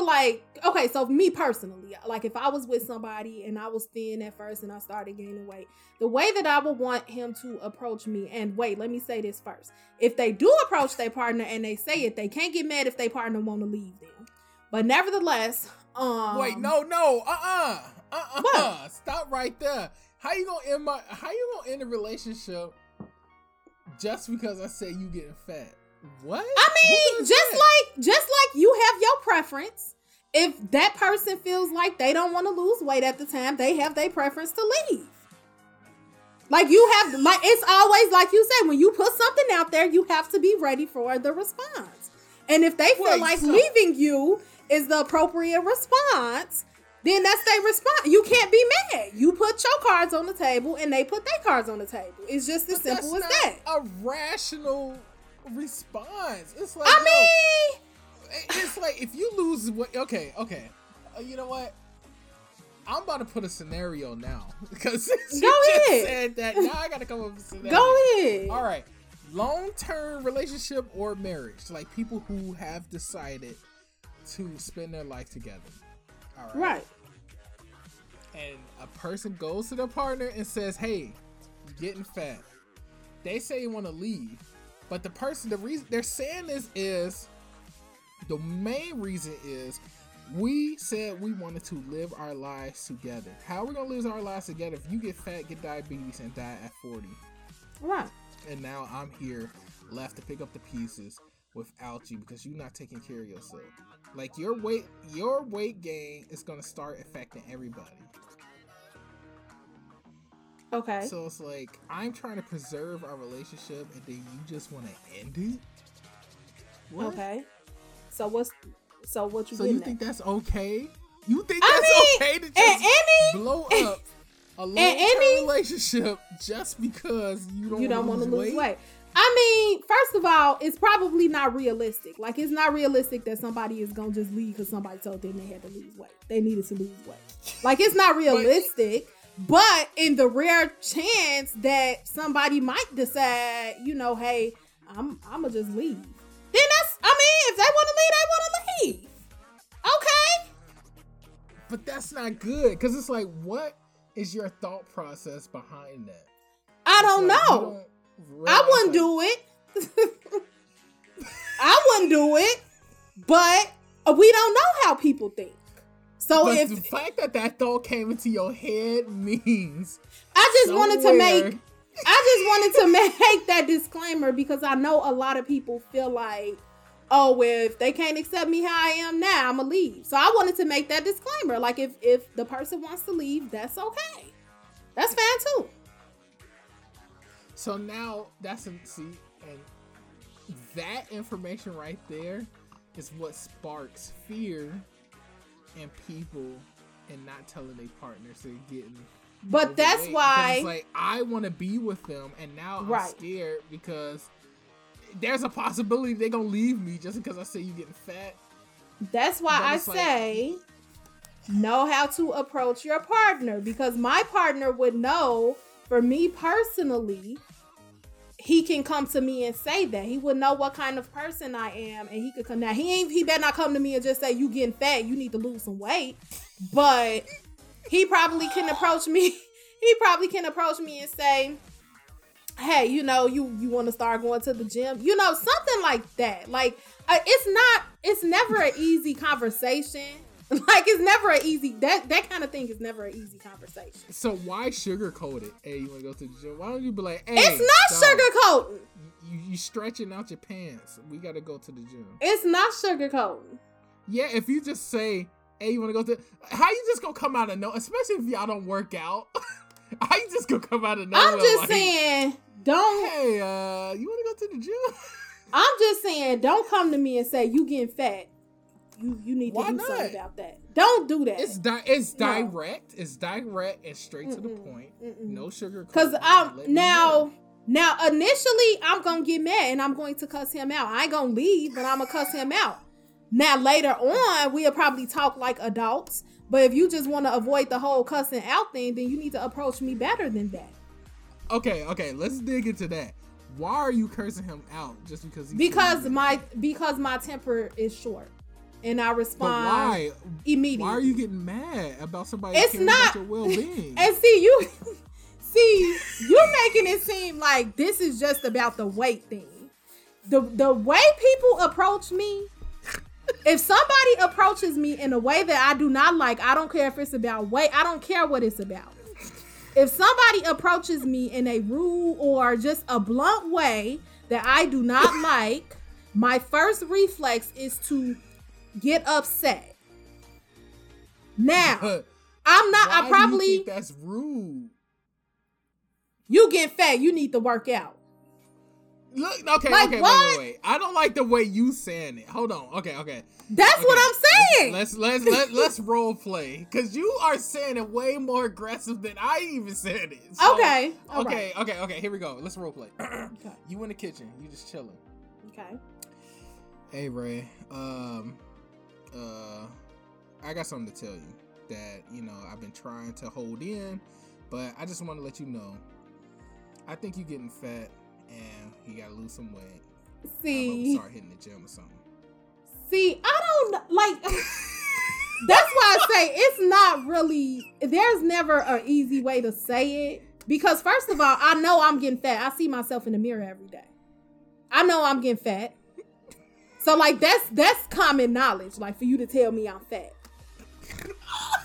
like, okay, so me personally, like if I was with somebody and I was thin at first and I started gaining weight, the way that I would want him to approach me, and wait, let me say this first. If they do approach their partner and they say it, they can't get mad if their partner want to leave them. But nevertheless, wait, no, stop right there. How you gonna end a relationship just because I say you getting fat? What? I mean, just like you have your preference. If that person feels like they don't want to lose weight at the time, they have their preference to leave. Like, you have, like, it's always like you said, when you put something out there, you have to be ready for the response. And if they feel like leaving you is the appropriate response, then that's their response. You can't be mad. You put your cards on the table and they put their cards on the table. It's just as simple as that. A rational response. It's like, I mean, it's like if you lose weight, okay. You know what? I'm about to put a scenario now because you just said that. Now I got to come up with a scenario. Go ahead. All right. Long-term relationship or marriage. Like people who have decided to spend their life together. All right. Right. And a person goes to their partner and says, hey, you're getting fat. They say you want to leave. But the person, the reason they're saying this is, the main reason is, we said we wanted to live our lives together. How are we going to live our lives together if you get fat, get diabetes, and die at 40? Right. And now I'm here, left to pick up the pieces without you because you're not taking care of yourself. Like, your weight gain is going to start affecting everybody. Okay. So it's like, I'm trying to preserve our relationship, and then you just want to end it? What? Okay. So what you think that's okay? You think that's okay to just blow up a long-term relationship just because you don't want to lose weight? I mean, first of all, it's probably not realistic. Like, it's not realistic that somebody is going to just leave because somebody told them they had to lose weight. They needed to lose weight. Like, it's not realistic. But in the rare chance that somebody might decide, you know, hey, I'm going to just leave. Then that's, I mean, if they want to leave, they want to leave. Okay. But that's not good. Because it's like, what is your thought process behind that? I don't know. I wouldn't do it. But we don't know how people think. So if the fact that thought came into your head means I just wanted to make that disclaimer because I know a lot of people feel like, oh, well, if they can't accept me how I am now, I'm gonna leave. So I wanted to make that disclaimer. Like if the person wants to leave, that's okay. That's fine too. So now and that information right there is what sparks fear in people and not telling their partners they're getting. But that's why it's like I want to be with them, and now I'm scared because there's a possibility they're gonna leave me just because I say you getting fat. That's why I say know how to approach your partner, because my partner would know. For me personally, he can come to me and say that. He would know what kind of person I am, and he could come. Now he better not come to me and just say you getting fat, you need to lose some weight. But he probably can approach me. He probably can approach me and say, hey, you know, you want to start going to the gym? You know, something like that. Like, it's never an easy conversation. Like, it's never an easy, that kind of thing is never an easy conversation. So why sugarcoat it? Hey, you want to go to the gym? Why don't you be like, hey. It's not sugarcoating. You stretching out your pants. We got to go to the gym. It's not sugarcoating. Yeah, if you just say, hey, you want to go to, how you just going to come out of nowhere? Especially if y'all don't work out. How you just going to come out of nowhere? I'm just saying, don't. Hey, you want to go to the gym? I'm just saying, don't come to me and say, you getting fat. You need to do something about that. Don't do that. It's direct. It's direct and straight to the point. No sugar. Because now initially I'm gonna get mad and I'm going to cuss him out. I ain't gonna leave, but I'm gonna cuss him out. Now later on we'll probably talk like adults. But if you just want to avoid the whole cussing out thing, then you need to approach me better than that. Okay. Let's dig into that. Why are you cursing him out just because? Because my temper is short. And I respond immediately. Why are you getting mad about somebody caring about your well-being? And you're making it seem like this is just about the weight thing. The way people approach me, if somebody approaches me in a way that I do not like, I don't care if it's about weight. I don't care what it's about. If somebody approaches me in a rude or just a blunt way that I do not like, my first reflex is to get upset. Now, I'm not. Why I probably do you think that's rude? You get fat, you need to work out. Look, okay, like, okay, wait. I don't like the way you saying it. Hold on, okay. That's what I'm saying. Let's role play, because you are saying it way more aggressive than I even said it. So, okay. Here we go. Let's role play. Okay. You in the kitchen. You just chilling. Okay. Hey Ray, I got something to tell you that I've been trying to hold in, but I just want to let you know. I think you're getting fat. And you gotta lose some weight. See, start hitting the gym or something. See, I don't like. That's why I say it's not really. There's never an easy way to say it, because first of all, I know I'm getting fat. I see myself in the mirror every day. I know I'm getting fat. So like that's common knowledge. Like for you to tell me I'm fat,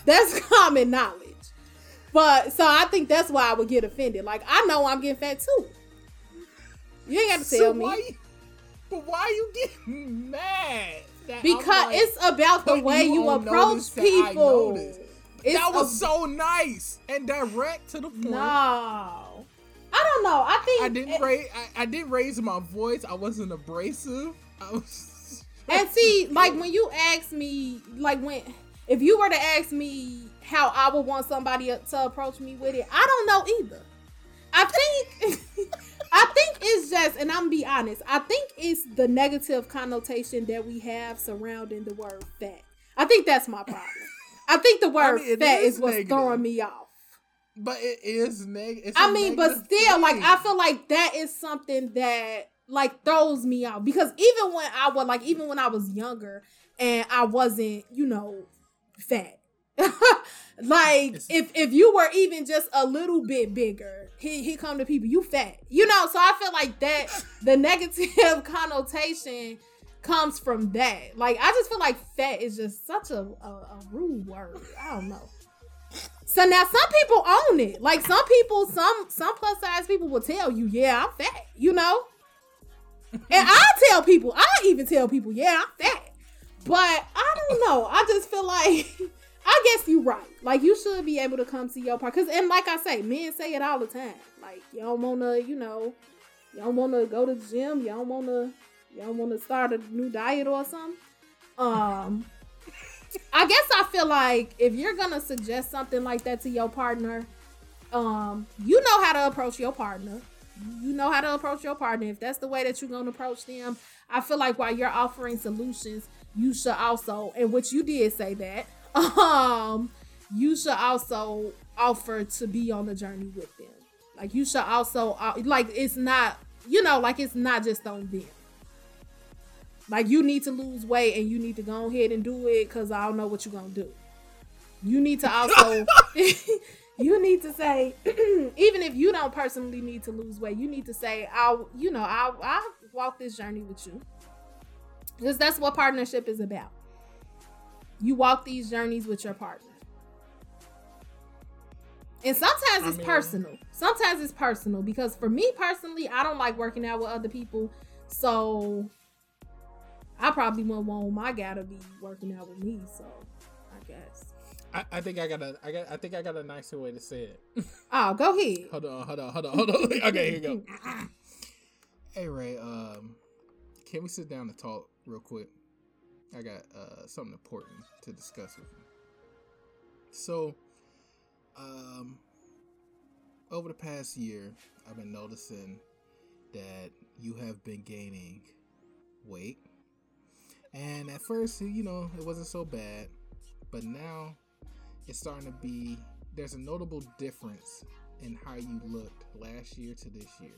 that's common knowledge. But so I think that's why I would get offended. Like I know I'm getting fat too. You ain't got to tell me. But why are you getting mad? Because it's about the way you approach people. That was so nice and direct to the point. No, I don't know. I think I didn't raise my voice. I wasn't abrasive. And see, like when you ask me, like if you were to ask me how I would want somebody to approach me with it, I don't know either. I think it's just, and I'm be honest, I think it's the negative connotation that we have surrounding the word fat. I think that's my problem. I think the word fat is what's throwing me off. But it is negative. I mean, but still, like, I feel like that is something that, like, throws me off. Because even when I was younger and I wasn't, fat. Like if you were even just a little bit bigger, he come to people, you fat, so I feel like that the negative connotation comes from that. Like I just feel like fat is just such a rude word. I don't know. So now some people own it. Like some people, some plus size people will tell you, yeah, I'm fat, and I even tell people, yeah, I'm fat. But I don't know, I just feel like I guess you're right. Like, you should be able to come to your part. Because, and like I say, men say it all the time. Like, you don't want to, you don't want to go to the gym. You don't want to start a new diet or something. I guess I feel like if you're going to suggest something like that to your partner, you know how to approach your partner. If that's the way that you're going to approach them, I feel like while you're offering solutions, you should also, and which you did say that, you should also offer to be on the journey with them. Like you should also like it's not, like it's not just on them. Like you need to lose weight and you need to go ahead and do it because I don't know what you're gonna do. You need to also you need to say even if you don't personally need to lose weight, you need to say I'll walk this journey with you, because that's what partnership is about. You walk these journeys with your partner. And sometimes it's personal. Sometimes it's personal, because for me personally, I don't like working out with other people. So I probably wouldn't want my guy to be working out with me. So I guess. I think I got a nicer way to say it. Oh, go ahead. Hold on. Okay, here you go. Hey Ray, can we sit down and talk real quick? I got something important to discuss with you. So, over the past year, I've been noticing that you have been gaining weight. And at first, it wasn't so bad. But now, it's starting to be... There's a notable difference in how you looked last year to this year.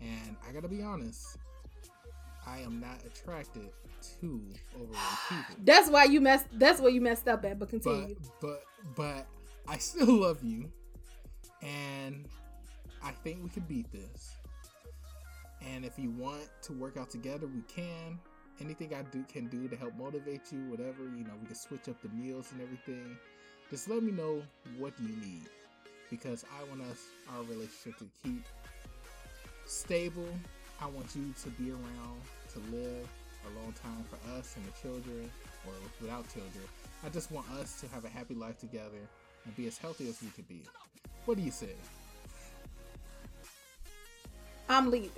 And I gotta be honest... I am not attracted to overweight people. That's where you messed up at, but continue. But I still love you, and I think we can beat this. And if you want to work out together, we can. Anything I can do to help motivate you, whatever, we can switch up the meals and everything. Just let me know what you need, because I want our relationship to keep stable. I want you to be around, to live, a long time for us and the children, or without children. I just want us to have a happy life together and be as healthy as we could be. What do you say? I'm leaving.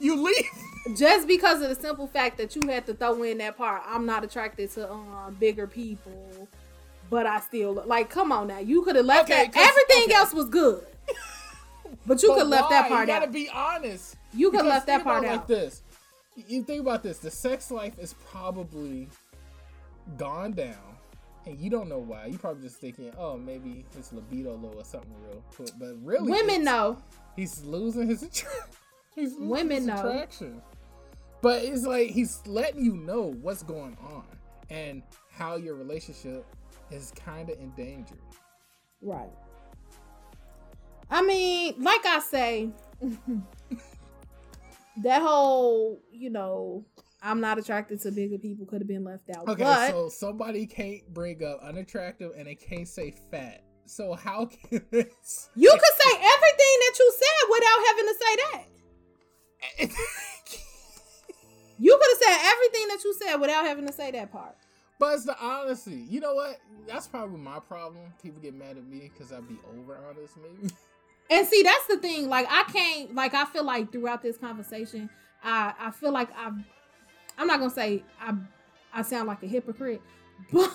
You leave? Just because of the simple fact that you had to throw in that part, I'm not attracted to bigger people, but I still, like, come on now. You could have left that. Everything else was good. But you could have left that part out. You gotta be honest. You could have left that part out. Like this. You think about this. The sex life is probably gone down, and you don't know why. You probably just thinking, oh, maybe his libido low or something real quick. But really, women know. He's losing his attraction. Women know. But it's like he's letting you know what's going on and how your relationship is kind of in danger. Right. I mean, like I say, that whole, you know, I'm not attracted to bigger people could have been left out. Okay, but so somebody can't bring up unattractive and they can't say fat. So how can this? You could say everything that you said without having to say that. You could have said everything that you said without having to say that part. But it's the honesty. You know what? That's probably my problem. People get mad at me because I be over honest, maybe. And see, that's the thing. Like, I can't, like, I feel like throughout this conversation, I feel like I'm not going to say I sound like a hypocrite, but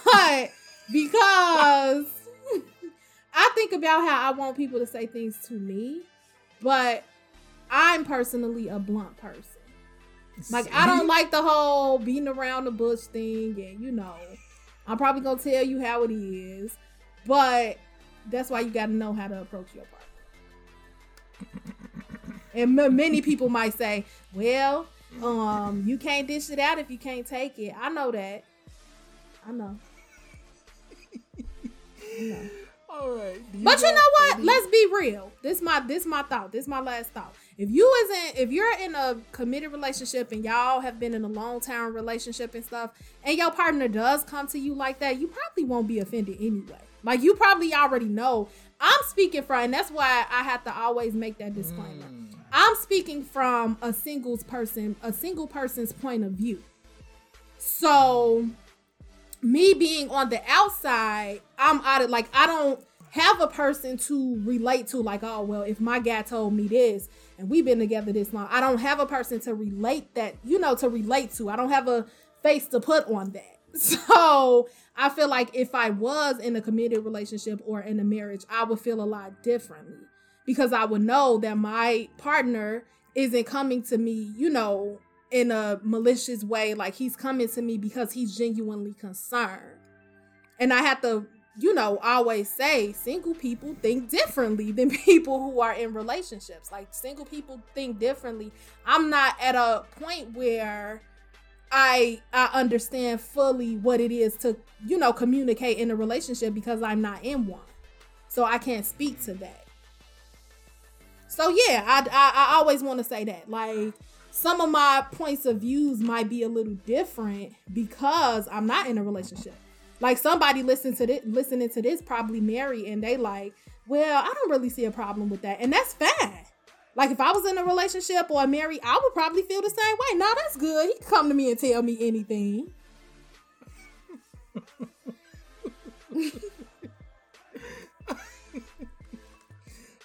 because I think about how I want people to say things to me, but I'm personally a blunt person. Like, I don't like the whole beating around the bush thing, and you know, I'm probably gonna tell you how it is, but that's why you gotta know how to approach your partner. And many people might say, well, you can't dish it out if you can't take it. I know that. I know. I know. All right. But you know what? Let's be real. This my thought. This my last thought. If you're in a committed relationship and y'all have been in a long-term relationship and stuff, and your partner does come to you like that, you probably won't be offended anyway. Like, you probably already know. I'm speaking from, and that's why I have to always make that disclaimer. I'm speaking from a single person's point of view. So me being on the outside, I'm out of, like, I don't have a person to relate to, like, oh, well, if my guy told me this and we've been together this long, I don't have a person to relate that, you know, to relate to. I don't have a face to put on that. So I feel like if I was in a committed relationship or in a marriage, I would feel a lot differently because I would know that my partner isn't coming to me, you know, in a malicious way. Like, he's coming to me because he's genuinely concerned. And I have to, you know, always say single people think differently than people who are in relationships. Like, single people think differently. I'm not at a point where I understand fully what it is to, you know, communicate in a relationship because I'm not in one. So I can't speak to that. So yeah, I always want to say that, like, some of my points of views might be a little different because I'm not in a relationship. Like, somebody listening to this probably married and they like, well, I don't really see a problem with that. And that's fine. Like, if I was in a relationship or married, I would probably feel the same way. No, that's good. He can come to me and tell me anything.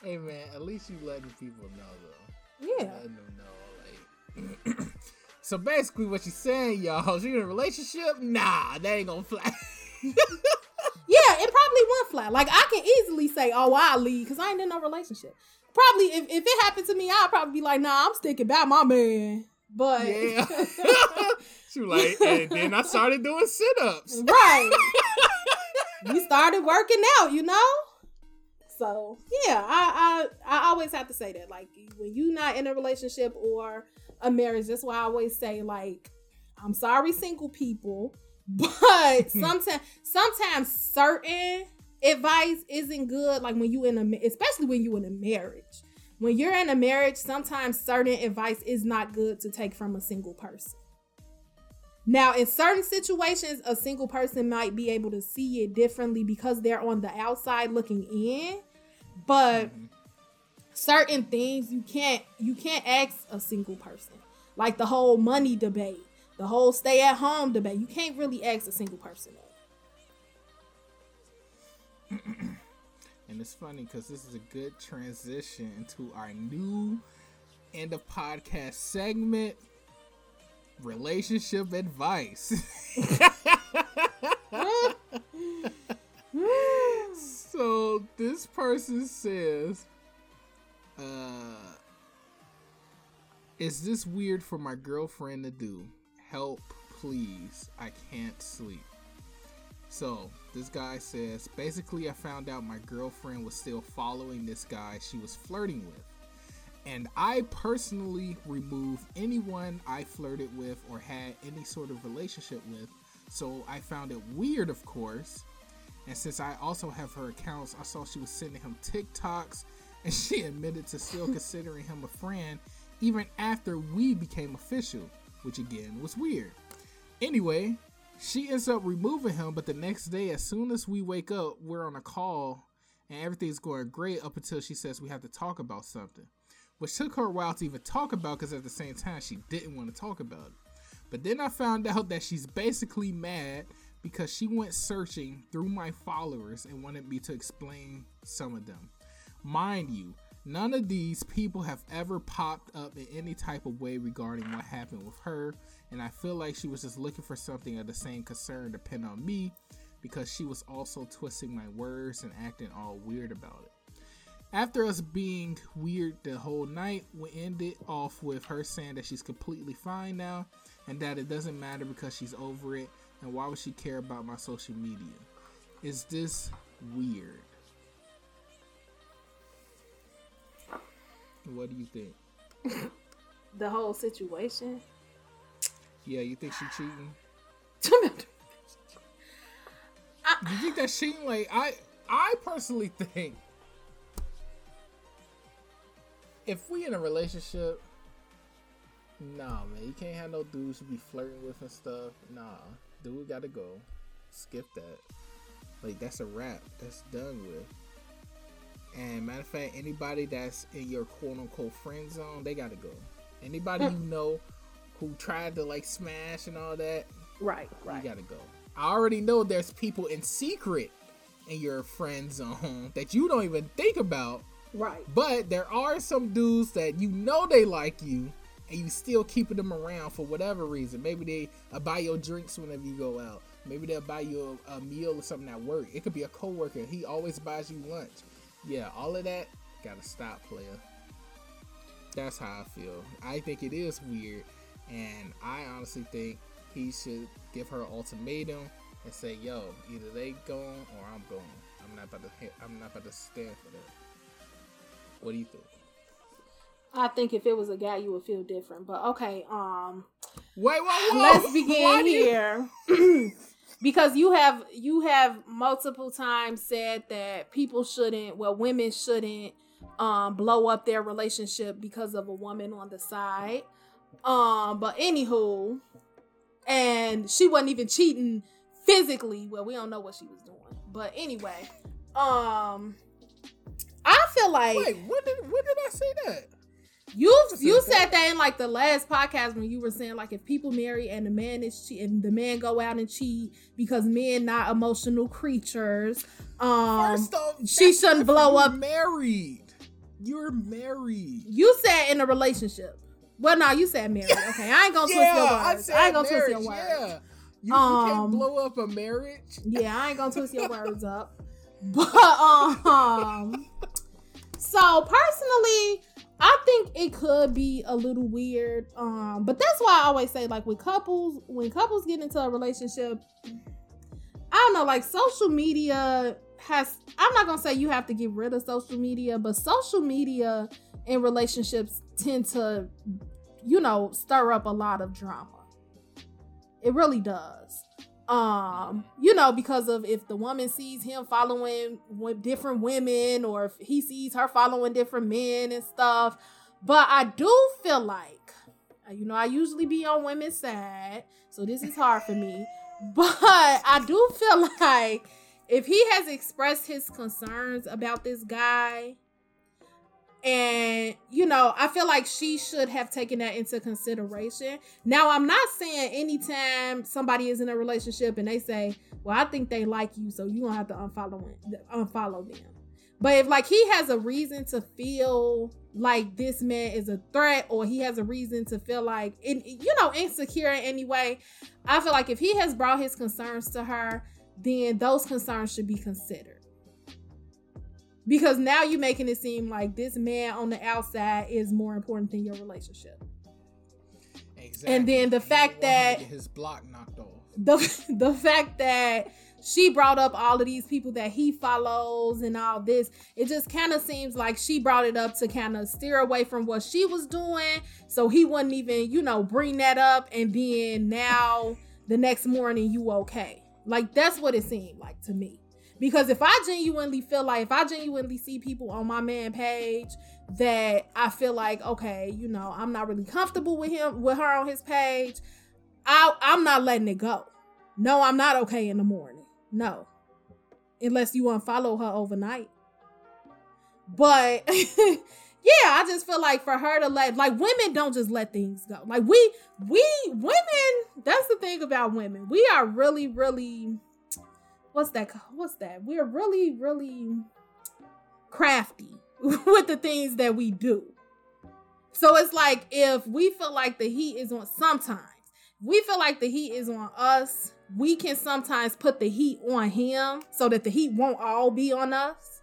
Hey, man, at least you letting people know, though. Yeah. Letting them know. So basically what she's saying, y'all, she in a relationship? Nah, that ain't gonna fly. Yeah, it probably won't fly. Like, I can easily say, oh, I'll leave because I ain't in no relationship. Probably if it happened to me, I'd probably be like, nah, I'm sticking by my man. But yeah. She was like, and then I started doing sit-ups. Right. You started working out, you know? So yeah, I always have to say that, like, when you're not in a relationship or a marriage, that's why I always say, like, I'm sorry, single people, but sometimes certain advice isn't good. Like, when you especially when you're in a marriage, sometimes certain advice is not good to take from a single person. Now, in certain situations, a single person might be able to see it differently because they're on the outside looking in. But certain things you can't ask a single person. Like the whole money debate, the whole stay at home debate. You can't really ask a single person that. And it's funny because this is a good transition into our new end of podcast segment, relationship advice. So this person says, is this weird for my girlfriend to do? Help, please. I can't sleep. So this guy says, basically, I found out my girlfriend was still following this guy she was flirting with. And I personally removed anyone I flirted with or had any sort of relationship with. So I found it weird, of course. And since I also have her accounts, I saw she was sending him TikToks. And she admitted to still considering him a friend, even after we became official, which again was weird. Anyway, she ends up removing him, but the next day, as soon as we wake up, we're on a call and everything's going great up until she says we have to talk about something, which took her a while to even talk about because at the same time, she didn't want to talk about it. But then I found out that she's basically mad because she went searching through my followers and wanted me to explain some of them. Mind you, none of these people have ever popped up in any type of way regarding what happened with her, and I feel like she was just looking for something of the same concern to pin on me because she was also twisting my words and acting all weird about it. After us being weird the whole night, we ended off with her saying that she's completely fine now and that it doesn't matter because she's over it, and why would she care about my social media? Is this weird? What do you think? The whole situation? Yeah, you think she cheating? You think that's cheating? Like, I personally think if we in a relationship, nah, man, you can't have no dudes you be flirting with and stuff. Nah, dude gotta go. Skip that. Like, that's a wrap. That's done with. And matter of fact, anybody that's in your quote-unquote friend zone, they gotta go. Anybody you know who tried to, like, smash and all that, right, you gotta go. I already know there's people in secret in your friend zone that you don't even think about. Right. But there are some dudes that you know they like you, and you still keeping them around for whatever reason. Maybe they'll buy your drinks whenever you go out. Maybe they'll buy you a meal or something at work. It could be a coworker. He always buys you lunch. Yeah, all of that gotta stop, player. That's how I feel. I think it is weird, and I honestly think he should give her an ultimatum and say, "Yo, either they going or I'm going. I'm not about to stand for that." What do you think? I think if it was a guy, you would feel different. But okay, wait. Let's begin here. Because you have multiple times said that women shouldn't blow up their relationship because of a woman on the side. But anywho, and she wasn't even cheating physically. Well, we don't know what she was doing. But anyway, I feel like... Wait, when did I say that? You said that in like the last podcast when you were saying like if people marry and the man go out and cheat because men not emotional creatures. First off, she shouldn't blow up. Married. You're married. You said in a relationship. Well, no, you said married. Okay, I ain't gonna twist your words. I ain't gonna twist your words. Yeah. You can't blow up a marriage. Yeah, I ain't gonna twist your words up. But so personally, I think it could be a little weird, but that's why I always say, like, when couples get into a relationship, I don't know, like, social media I'm not going to say you have to get rid of social media, but social media and relationships tend to, you know, stir up a lot of drama. It really does. You know, because of if the woman sees him following with different women or if he sees her following different men and stuff. But I do feel like, you know, I usually be on women's side, so this is hard for me. But I do feel like if he has expressed his concerns about this guy, And, you know, I feel like she should have taken that into consideration. Now, I'm not saying anytime somebody is in a relationship and they say, well, I think they like you, so you're going to have to unfollow them. But if, like, he has a reason to feel like this man is a threat, or he has a reason to feel like, you know, insecure in any way, I feel like if he has brought his concerns to her, then those concerns should be considered. Because now you're making it seem like this man on the outside is more important than your relationship. Exactly. And then the fact that his block knocked off. The fact that she brought up all of these people that he follows and all this, it just kind of seems like she brought it up to kind of steer away from what she was doing, so he wouldn't even, you know, bring that up. And then now the next morning you okay. Like, that's what it seemed like to me. Because if I genuinely feel like, if I genuinely see people on my man page that I feel like, okay, you know, I'm not really comfortable with him, with her on his page, I'm not letting it go. No, I'm not okay in the morning. No. Unless you unfollow her overnight. But yeah, I just feel like for her to let, like, women don't just let things go. Like, we women, that's the thing about women. We are really, really, what's that? We're really, really crafty with the things that we do. So it's like, if we feel like the heat is on, sometimes we feel like the heat is on us, we can sometimes put the heat on him so that the heat won't all be on us.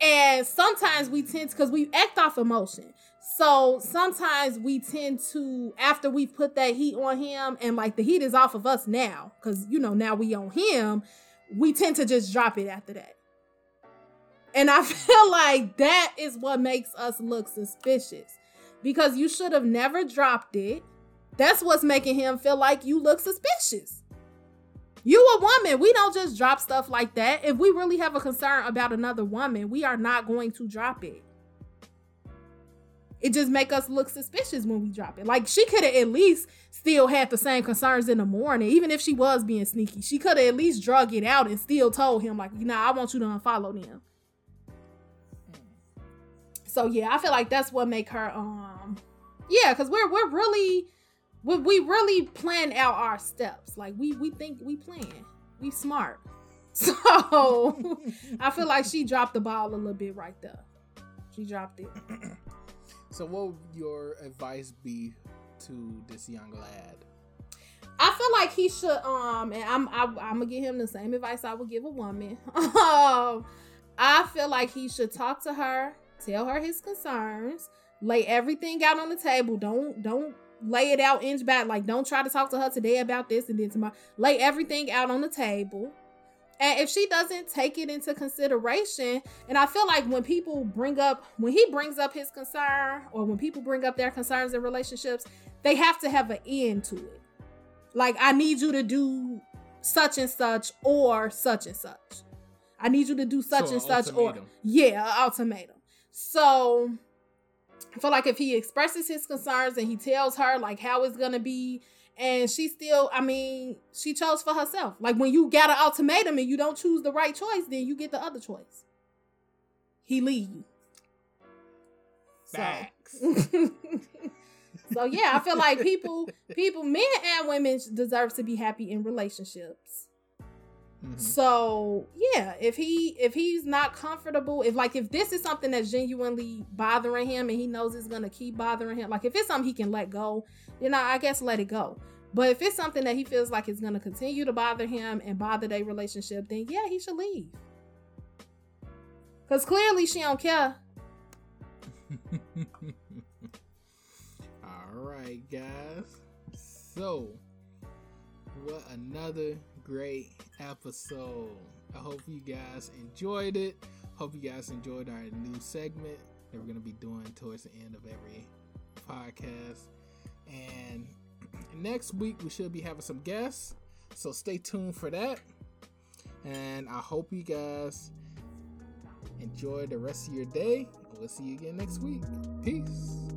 And sometimes we tend to, because we act off emotion. So sometimes we tend to, after we put that heat on him, and like the heat is off of us now, because, you know, now we on him, we tend to just drop it after that. And I feel like that is what makes us look suspicious, because you should have never dropped it. That's what's making him feel like you look suspicious. You a woman. We don't just drop stuff like that. If we really have a concern about another woman, we are not going to drop it. It just make us look suspicious when we drop it. Like, she could have at least still had the same concerns in the morning, even if she was being sneaky. She could have at least drug it out and still told him, like, nah, I want you to unfollow them. So yeah, I feel like that's what make her, yeah, because we're really, we really plan out our steps. Like, we think we plan. We smart. So I feel like she dropped the ball a little bit right there. She dropped it. So what would your advice be to this young lad? I feel like he should, and I'm gonna give him the same advice I would give a woman. I feel like he should talk to her, tell her his concerns, lay everything out on the table. Don't lay it out inch back. Like, don't try to talk to her today about this and then tomorrow. Lay everything out on the table. And if she doesn't take it into consideration, and I feel like when people bring up, when he brings up his concern, or when people bring up their concerns in relationships, they have to have an end to it. Like, I need you to do such and such, or such and such. I need you to do such and such, or yeah, ultimatum. So I feel like if he expresses his concerns and he tells her like how it's gonna be, and she still, I mean, she chose for herself. Like, when you got an ultimatum and you don't choose the right choice, then you get the other choice. He leave you. Facts. So yeah, I feel like people, men and women deserve to be happy in relationships. Mm-hmm. So yeah, if he's not comfortable, if this is something that's genuinely bothering him and he knows it's gonna keep bothering him, like if it's something he can let go, you know, I guess let it go. But if it's something that he feels like it's gonna continue to bother him and bother their relationship, then yeah, he should leave. Cause clearly she don't care. All right, guys. So what another great episode. I hope you guys enjoyed it. Hope you guys enjoyed our new segment that we're going to be doing towards the end of every podcast. And next week we should be having some guests, so stay tuned for that. And I hope you guys enjoy the rest of your day. We'll see you again next week. Peace.